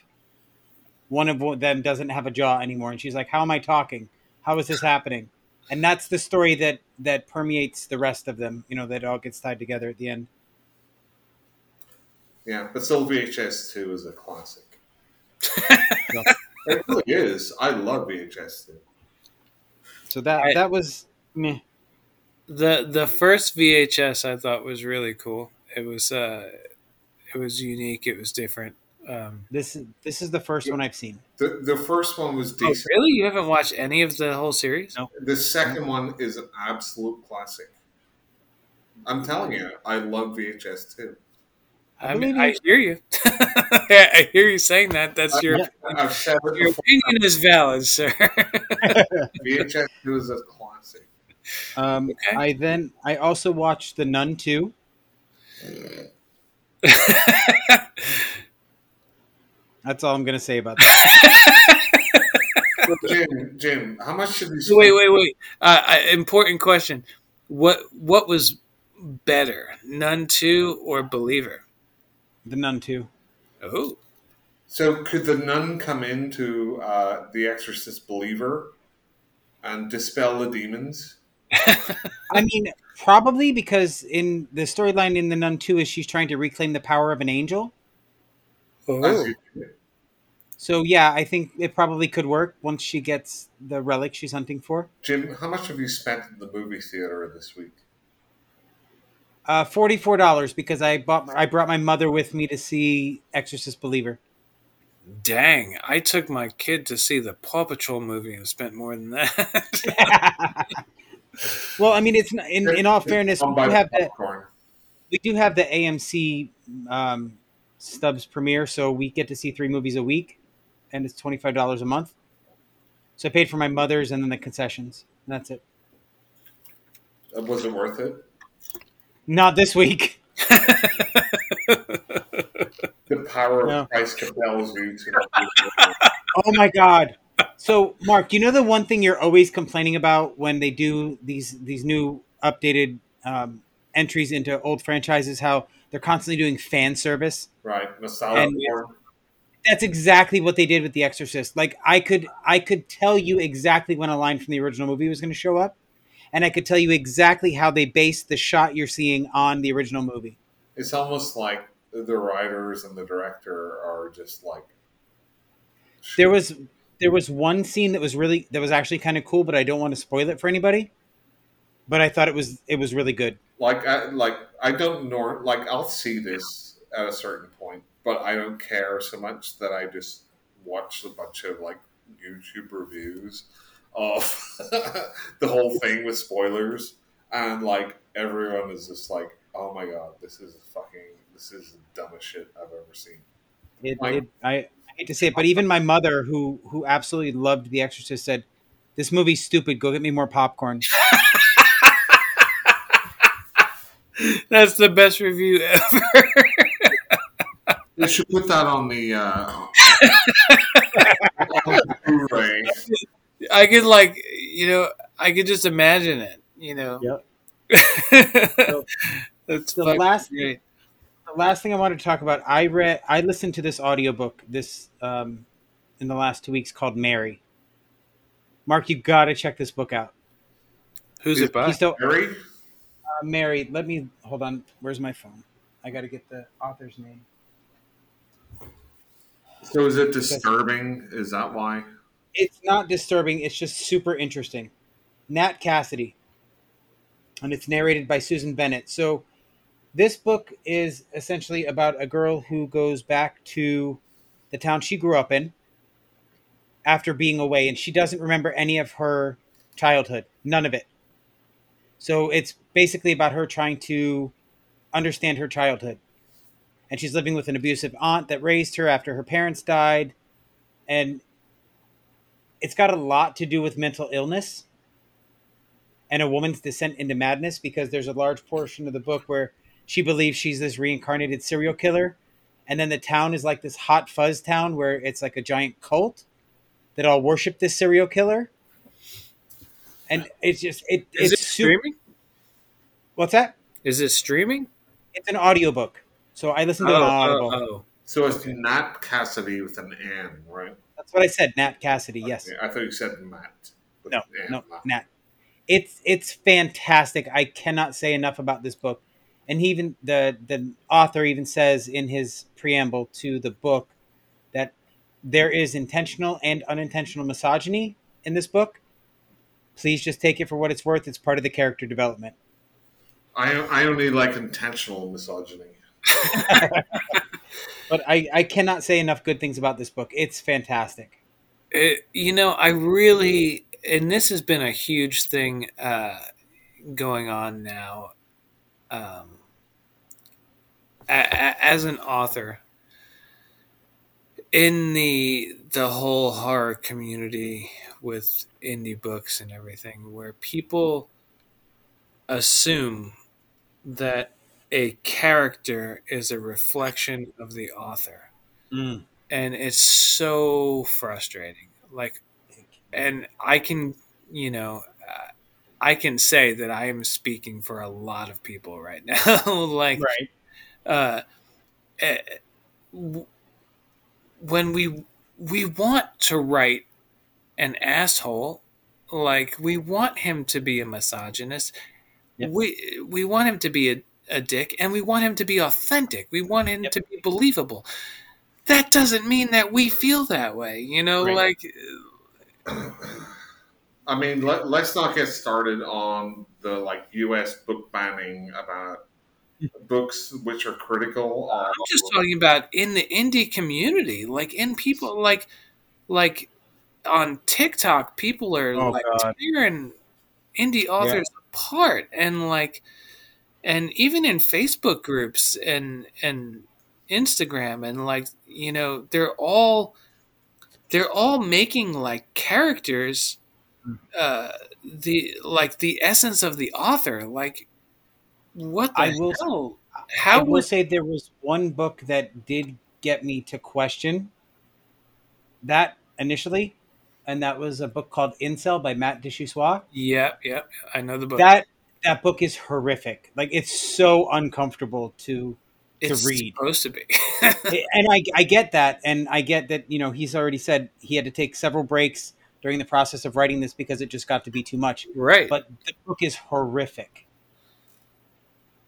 One of them doesn't have a jaw anymore, and she's like, "How am I talking? How is this happening?" And that's the story that that permeates the rest of them. You know, that all gets tied together at the end. Yeah, but still V H S two is a classic. It really is. I love V H S two. So that I, that was meh. The the first V H S I thought was really cool. It was uh, it was unique, it was different. Um, this is this is the first the, one I've seen. The the first one was decent. Oh, really? You haven't watched any of the whole series? No. The second one is an absolute classic. I'm telling you, I love V H S two. I, I mean, I hear you. I hear you saying that. That's your I've, opinion. I've said it your opinion is valid, sir. V H S two is a classic. Um, okay. I then I also watched The Nun two. That's all I'm going to say about that. Jim, Jim, how much should we? Spend? Wait, wait, wait. Uh, I, important question. What what was better, Nun two or Believer? The Nun two. Oh. So could The Nun come into uh, The Exorcist Believer and dispel the demons? I mean, probably, because in the storyline in The Nun two is she's trying to reclaim the power of an angel. Oh. So yeah, I think it probably could work once she gets the relic she's hunting for. Jim, how much have you spent in the movie theater this week? Uh, forty-four dollars because I bought I brought my mother with me to see Exorcist Believer. Dang, I took my kid to see the Paw Patrol movie and spent more than that. Well, I mean, it's not, in, in all fairness, we do have the, we do have the A M C um, Stubbs premiere, so we get to see three movies a week, and it's twenty-five dollars a month. So I paid for my mother's and then the concessions. And that's it. Was it worth it? Not this week. The power no. of Christ compels you to. Oh my God. So, Mark, you know the one thing you're always complaining about when they do these these new updated um, entries into old franchises, how they're constantly doing fan service. Right. And that's exactly what they did with The Exorcist. Like, I could I could tell you exactly when a line from the original movie was going to show up, and I could tell you exactly how they based the shot you're seeing on the original movie. It's almost like the writers and the director are just like... Shoot. There was... There was one scene that was really that was actually kind of cool, but I don't want to spoil it for anybody. But I thought it was it was really good. Like I like I don't nor like I'll see this at a certain point, but I don't care so much that I just watch a bunch of like YouTube reviews of the whole thing with spoilers, and like everyone is just like, "Oh my God, this is fucking this is the dumbest shit I've ever seen." It, like, it, I. I hate to say it, but even my mother, who who absolutely loved The Exorcist, said, "This movie's stupid. Go get me more popcorn." That's the best review ever. You should put that on the uh, Blu-ray. I could, like, you know, I could just imagine it. You know, yep. So, that's the last. Great. Last thing I wanted to talk about, I read, I listened to this audiobook this um, in the last two weeks called Mary. Mark, you got to check this book out. Who's it by? Still, Mary? Uh, Mary. Let me, hold on. Where's my phone? I got to get the author's name. So is it disturbing? Is that why? It's not disturbing. It's just super interesting. Nat Cassidy. And it's narrated by Susan Bennett. So this book is essentially about a girl who goes back to the town she grew up in after being away, and she doesn't remember any of her childhood, none of it. So it's basically about her trying to understand her childhood. And she's living with an abusive aunt that raised her after her parents died. And it's got a lot to do with mental illness and a woman's descent into madness, because there's a large portion of the book where she believes she's this reincarnated serial killer. And then the town is like this hot fuzz town where it's like a giant cult that all worship this serial killer. And it's just, it, is it's it streaming? Super... What's that? Is it streaming? It's an audiobook. So I listened to oh, an Audible. Oh, oh. So it's Nat Cassidy with an N, right? That's what I said. Nat Cassidy. Okay. Yes. I thought you said Matt. No, no, Nat. It's, it's fantastic. I cannot say enough about this book. And he even the, the author even says in his preamble to the book that there is intentional and unintentional misogyny in this book. Please just take it for what it's worth. It's part of the character development. I I only like intentional misogyny. But I, I cannot say enough good things about this book. It's fantastic. It, you know, I really... And this has been a huge thing uh, going on now. Um, as an author in the the whole horror community with indie books and everything, where people assume that a character is a reflection of the author, mm. and it's so frustrating. Like, and I can, you know. I can say that I am speaking for a lot of people right now. Like, right. Uh, when we we want to write an asshole, like we want him to be a misogynist, yep. we we want him to be a, a dick, and we want him to be authentic. We want him yep. to be believable. that doesn't mean that we feel that way, you know, right. like... I mean, let, let's not get started on the, like, U S book banning about books which are critical. Of- I'm just talking about in the indie community, like, in people, like, like on TikTok, people are, oh, like, God. tearing indie authors yeah. apart, and, like, and even in Facebook groups and and Instagram, and, like, you know, they're all, they're all making, like, characters... Uh, the like the essence of the author, like what the I will, hell? How I will was... say there was one book that did get me to question that initially, and that was a book called Incel by Matt DeChussois. Yeah, yeah, I know the book. That that book is horrific. Like, it's so uncomfortable to it's to read. It's supposed to be, and I I get that, and I get that. You know, he's already said he had to take several breaks during the process of writing this because it just got to be too much. Right. But the book is horrific.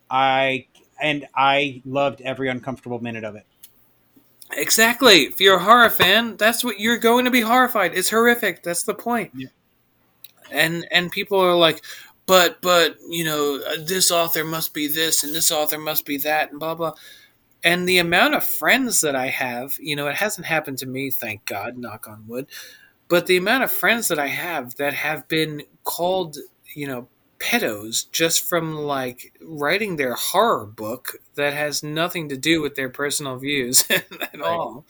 I and I loved every uncomfortable minute of it. Exactly. If you're a horror fan, that's what you're going to be horrified. It's horrific. That's the point. Yeah. And and people are like, but but you know, this author must be this and this author must be that and blah blah. And the amount of friends that I have, you know, it hasn't happened to me, thank God, knock on wood. But the amount of friends that I have that have been called, you know, pedos just from, like, writing their horror book that has nothing to do with their personal views at right. all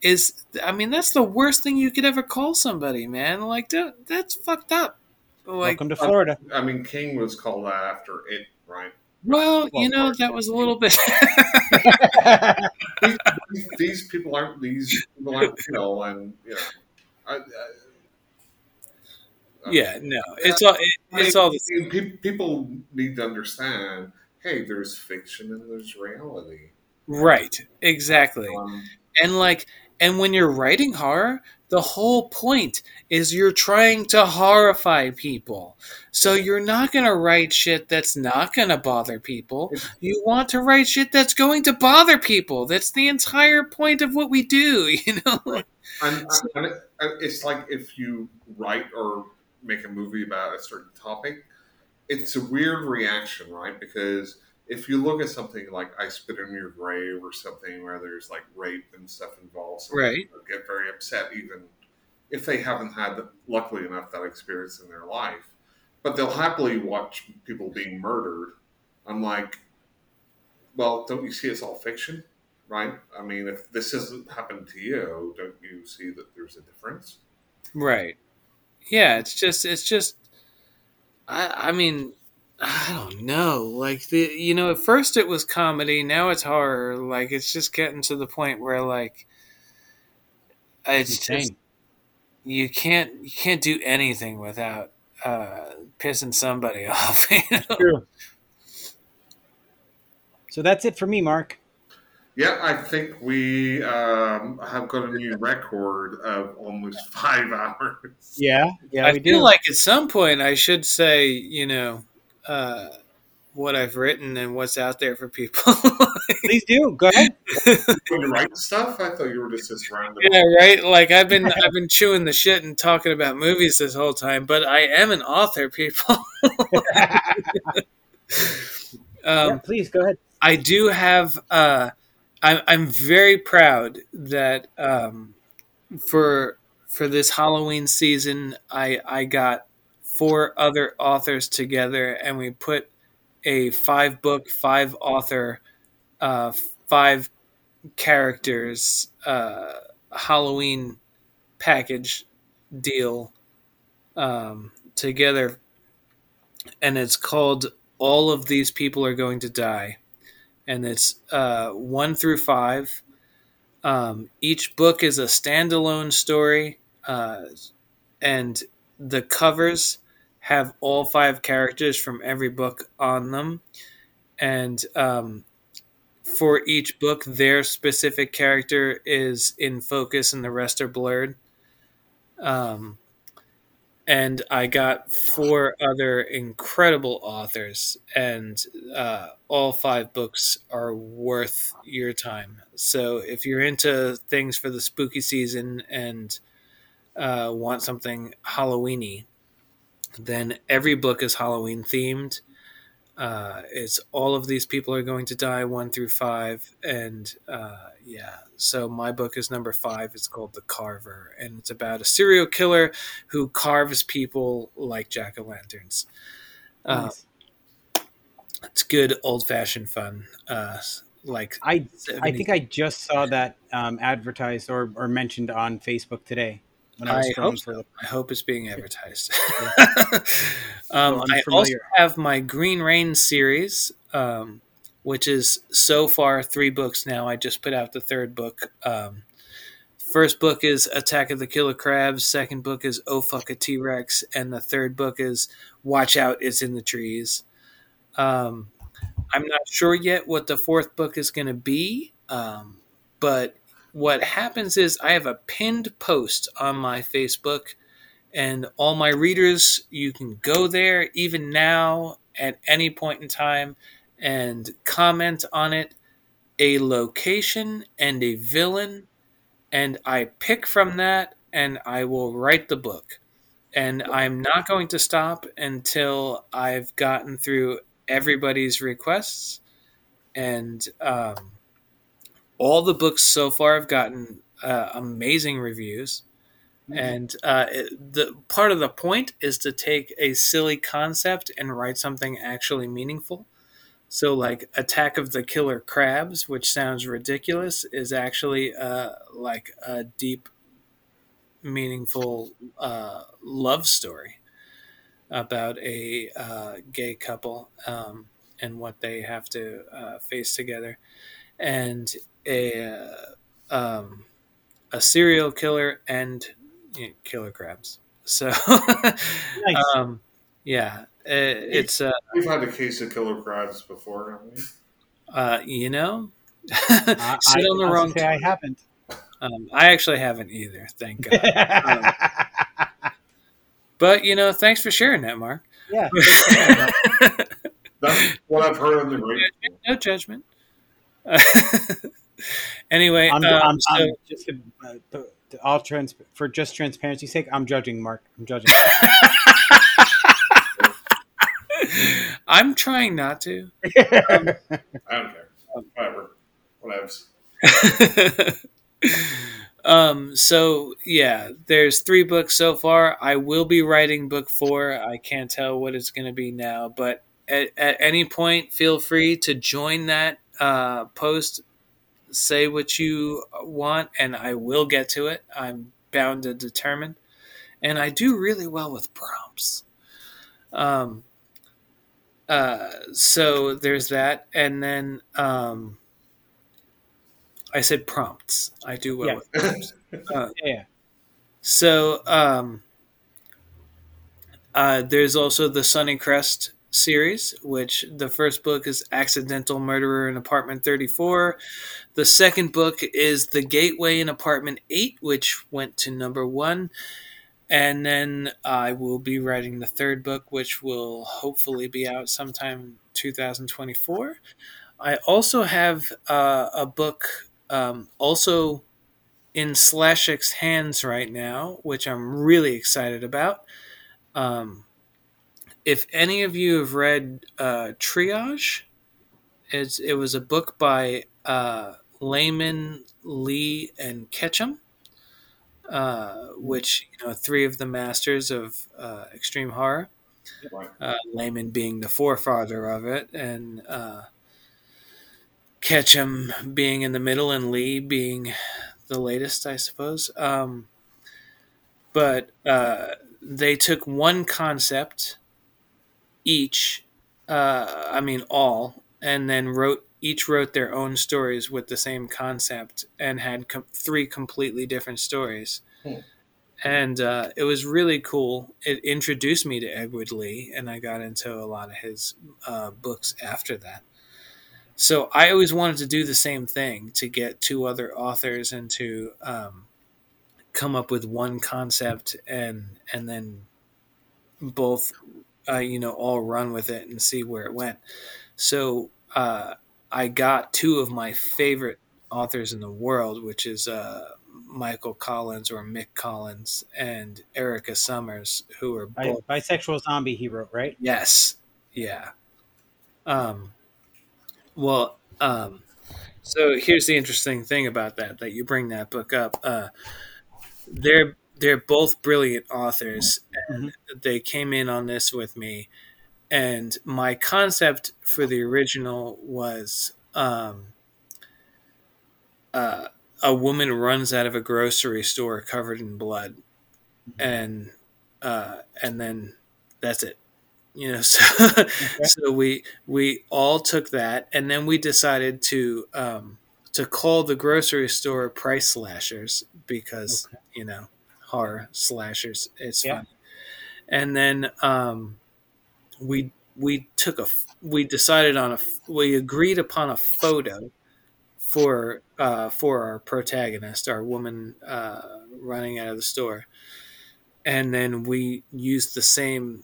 is, I mean, that's the worst thing you could ever call somebody, man. Like, that, that's fucked up. Like, welcome to Florida. I mean, King was called that after it, right? Well, well, you know, that was a little bit. these, these people aren't, these people aren't, you know, and, you know. I, I, I, yeah, no, it's all it, it's I, all the same. People need to understand. Hey, there's fiction and there's reality. Right, exactly, um, and like, and when you're writing horror, the whole point is you're trying to horrify people. So you're not gonna write shit that's not gonna bother people. You want to write shit that's going to bother people. That's the entire point of what we do, you know. Right. And, and it, it's like if you write or make a movie about a certain topic, it's a weird reaction, right? Because if you look at something like I Spit in Your Grave or something where there's like rape and stuff involved, so right. people get very upset even if they haven't had, luckily enough, that experience in their life. But they'll happily watch people being murdered. I'm like, well, don't you see it's all fiction? Right? I mean, if this hasn't happened to you, don't you see that there's a difference? Right. Yeah, it's just, it's just, I, I mean, I don't know. Like, the you know, at first it was comedy, now it's horror. Like, it's just getting to the point where, like, it's just, you can't, you can't do anything without uh, pissing somebody off. You know? Sure. So that's it for me, Mark. Yeah, I think we um, have got a new record of almost five hours. Yeah, yeah, I we feel do. Like at some point I should say, you know, uh, what I've written and what's out there for people. Please do. Go ahead. When you write stuff, I thought you were just this random. Yeah, right. Like I've been, I've been chewing the shit and talking about movies this whole time, but I am an author, people. um, yeah, please go ahead. I do have. Uh, I'm very proud that um, for for this Halloween season, I, I got four other authors together, and we put a five book, five author, uh, five characters uh, Halloween package deal um, together, and it's called "All of These People Are Going to Die." And it's uh, one through five. Um, each book is a standalone story, uh, and the covers have all five characters from every book on them. And um, for each book, their specific character is in focus, and the rest are blurred. Um, and I got four other incredible authors, and uh, all five books are worth your time. So if you're into things for the spooky season and uh, want something Halloween-y, then every book is Halloween themed. Uh, it's all of these people are going to die, one through five. And uh, yeah, so my book is number five. It's called The Carver, and it's about a serial killer who carves people like jack-o'-lanterns. Nice. Uh, it's good old-fashioned fun. Uh, like I, I think I just saw that um, advertised or, or mentioned on Facebook today. When I, I, hope so. the- I hope it's being advertised. um, I also have my Green Rain series, um, which is so far three books now. I just put out the third book. Um, first book is Attack of the Killer Crabs. Second book is Oh Fuck a T-Rex. And the third book is Watch Out, It's in the Trees. Um, I'm not sure yet what the fourth book is going to be, um, but... what happens is I have a pinned post on my Facebook, and all my readers, you can go there even now at any point in time and comment on it, a location and a villain, and I pick from that and I will write the book. And I'm not going to stop until I've gotten through everybody's requests. And, um, all the books so far have gotten uh, amazing reviews. Mm-hmm. And uh, it, the part of the point is to take a silly concept and write something actually meaningful. So like Attack of the Killer Crabs, which sounds ridiculous, is actually uh, like a deep, meaningful uh, love story about a uh, gay couple um, and what they have to uh, face together. And a um, a serial killer and you know, killer crabs. So, nice. um, yeah, it, it's. Uh, We've had a case of killer crabs before, haven't we? Uh, you know, uh, sit on the wrong time. I haven't. Um, I actually haven't either. Thank God. um, but you know, thanks for sharing that, Mark. Yeah, that's what I've heard on the radio. No judgment. Anyway, I'm, um, I'm, so, I'm just uh, all trans for just transparency's sake. I'm judging Mark. I'm judging. I'm trying not to. um, I don't care. Whatever. Whatever. um. So yeah, there's three books so far. I will be writing book four. I can't tell what it's going to be now, but at, at any point, feel free to join that. Uh, post, say what you want, and I will get to it. I'm bound to determine, and I do really well with prompts. Um. Uh. So there's that, and then um. I said prompts. I do well yeah. with prompts. Uh, yeah. So um. Uh, there's also the Sunny Crest series, which the first book is Accidental Murderer in Apartment thirty-four. The second book is The Gateway in Apartment eight, which went to number one. And then I will be writing the third book, which will hopefully be out sometime in two thousand twenty-four. I also have uh, a book um, also in Slashik's hands right now, which I'm really excited about. Um, If any of you have read uh, Triage, it's, it was a book by uh, Lehman, Lee, and Ketchum, uh, which, you know, three of the masters of uh, extreme horror, uh, Lehman being the forefather of it, and uh, Ketchum being in the middle, and Lee being the latest, I suppose. Um, but uh, they took one concept... each, uh, I mean all, and then wrote each wrote their own stories with the same concept and had com- three completely different stories. Hmm. And uh, it was really cool. It introduced me to Edward Lee, and I got into a lot of his uh, books after that. So I always wanted to do the same thing, to get two other authors and to um, come up with one concept and and then both, uh, you know, all run with it and see where it went. So uh, I got two of my favorite authors in the world, which is uh, Michael Collins or Mick Collins and Erica Summers, who are both... Bisexual Zombie he wrote, right? Yes. Yeah. Um. Well, um, so here's the interesting thing about that, that you bring that book up. Uh, they're they're both brilliant authors, and mm-hmm. they came in on this with me. And my concept for the original was um, uh, a woman runs out of a grocery store covered in blood, mm-hmm. and uh, and then that's it. You know, so, okay. so we we all took that, and then we decided to um, to call the grocery store Price Slashers because okay. you know, horror slashers. It's yeah. funny. And then um, we we took a we decided on a we agreed upon a photo for uh, for our protagonist, our woman uh, running out of the store, and then we used the same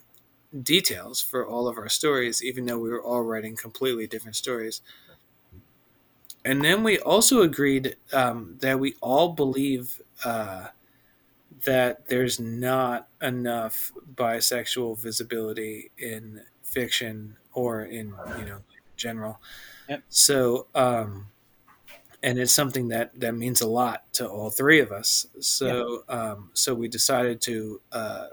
details for all of our stories, even though we were all writing completely different stories. And then we also agreed um, that we all believe uh, that there's not enough bisexual visibility in fiction or in, you know, general. Yep. So, um, and it's something that, that means a lot to all three of us. So, yep. um, so we decided to uh,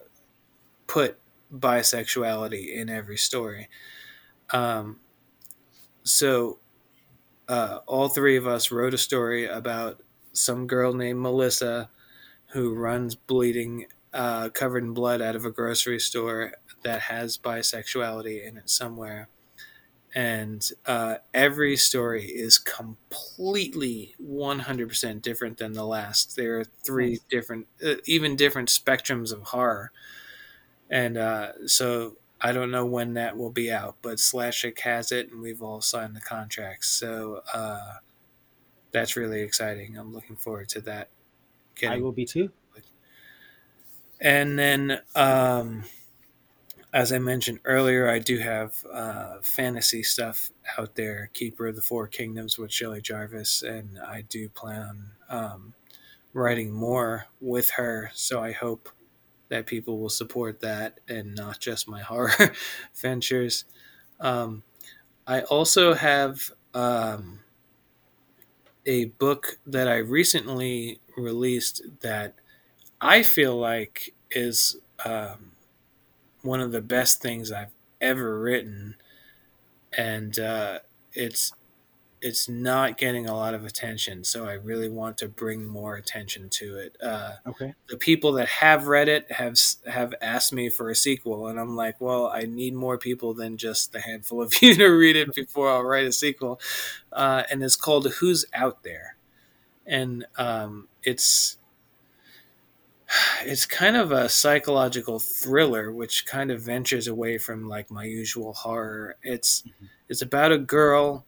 put bisexuality in every story. Um, so uh, all three of us wrote a story about some girl named Melissa who runs bleeding, uh, covered in blood out of a grocery store that has bisexuality in it somewhere. And uh, every story is completely one hundred percent different than the last. There are three different, uh, even different spectrums of horror. And uh, so I don't know when that will be out, but Slashic has it, and we've all signed the contracts. So uh, that's really exciting. I'm looking forward to that. Getting I will be too. And then, um, as I mentioned earlier, I do have uh, fantasy stuff out there, Keeper of the Four Kingdoms with Shelley Jarvis, and I do plan on um, writing more with her, so I hope that people will support that and not just my horror ventures. Um, I also have um, a book that I recently released that I feel like is um, one of the best things I've ever written. And uh, it's it's not getting a lot of attention, so I really want to bring more attention to it. Uh, okay. The people that have read it have have asked me for a sequel, and I'm like, well, I need more people than just the handful of you to read it before I'll write a sequel. Uh, and it's called Who's Out There? And um, it's it's kind of a psychological thriller, which kind of ventures away from like my usual horror. It's mm-hmm. it's about a girl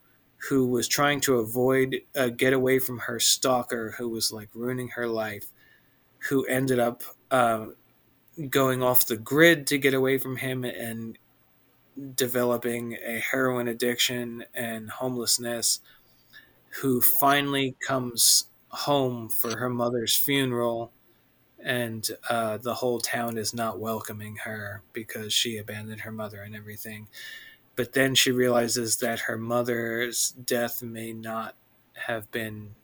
who was trying to avoid uh, get away from her stalker, who was like ruining her life, who ended up uh, going off the grid to get away from him and developing a heroin addiction and homelessness, who finally comes home for her mother's funeral, and uh, the whole town is not welcoming her because she abandoned her mother and everything. But then she realizes that her mother's death may not have been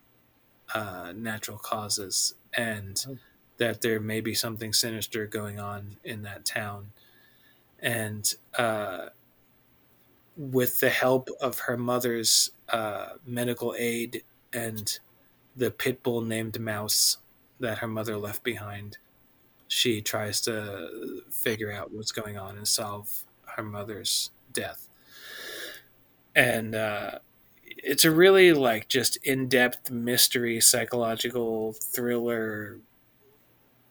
uh, natural causes, and oh. that there may be something sinister going on in that town. And uh, with the help of her mother's uh, medical aid and the pit bull named Mouse that her mother left behind, she tries to figure out what's going on and solve her mother's death. And uh it's a really like just in-depth mystery psychological thriller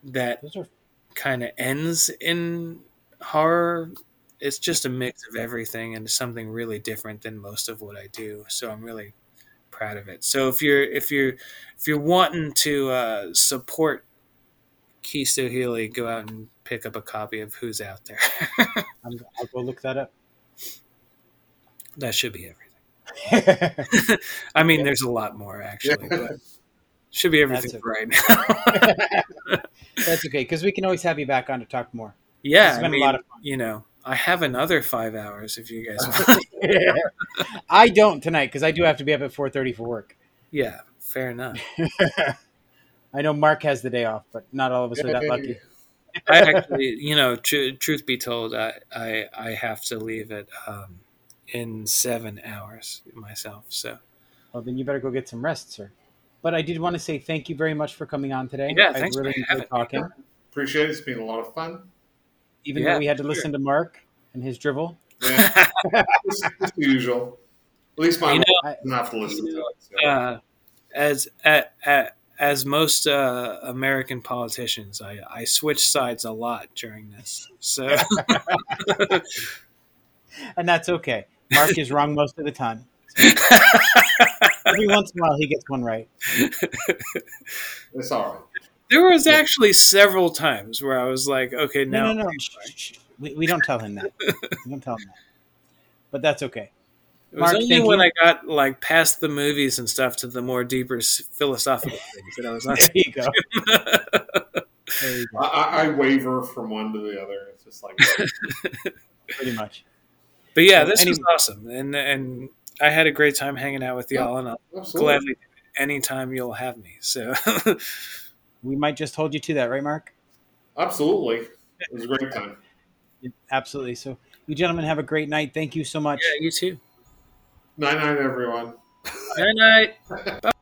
that are... kind of ends in horror. It's just a mix of everything, and something really different than most of what I do, so I'm really proud of it. So if you're if you're if you're wanting to uh support Chisto Healy, go out and pick up a copy of Who's Out There. I'm, I'll go look that up. That should be everything. I mean, yeah. There's a lot more, actually, but should be everything right now. That's okay, because we can always have you back on to talk more. Yeah, it's been I mean, a lot of fun. You know, I have another five hours if you guys want. Yeah. I don't tonight, because I do have to be up at four thirty for work. Yeah, fair enough. I know Mark has the day off, but not all of us are that lucky. I actually, you know, tr- truth be told, I, I I have to leave it um, in seven hours myself. So, well, then you better go get some rest, sir. But I did want to say thank you very much for coming on today. Yeah, I thanks really for enjoyed talking. It. Appreciate it. It's been a lot of fun. Even yeah, though we had to sure. listen to Mark and his drivel. Yeah, it's, it's the usual. At least my you know, wife doesn't have to listen you know, to it. So. Uh, as at, at, as most uh, American politicians, I, I switch sides a lot during this. So, and that's okay. Mark is wrong most of the time. So. Every once in a while, he gets one right. It's all right. There was actually several times where I was like, okay, now. No, no, no. We, we don't tell him that. We don't tell him that. But that's okay. It was Mark, only when you. I got like past the movies and stuff to the more deeper philosophical things that I was not there, you go. There you go. I, I waver from one to the other. It's just like pretty much. But yeah, so this anyway. was awesome, and and I had a great time hanging out with y'all, yeah, and I'll absolutely. gladly do it anytime you'll have me. So we might just hold you to that, right, Mark? Absolutely, it was a great time. Absolutely. So you gentlemen have a great night. Thank you so much. Yeah, you too. Night night, everyone. Night night. Bye.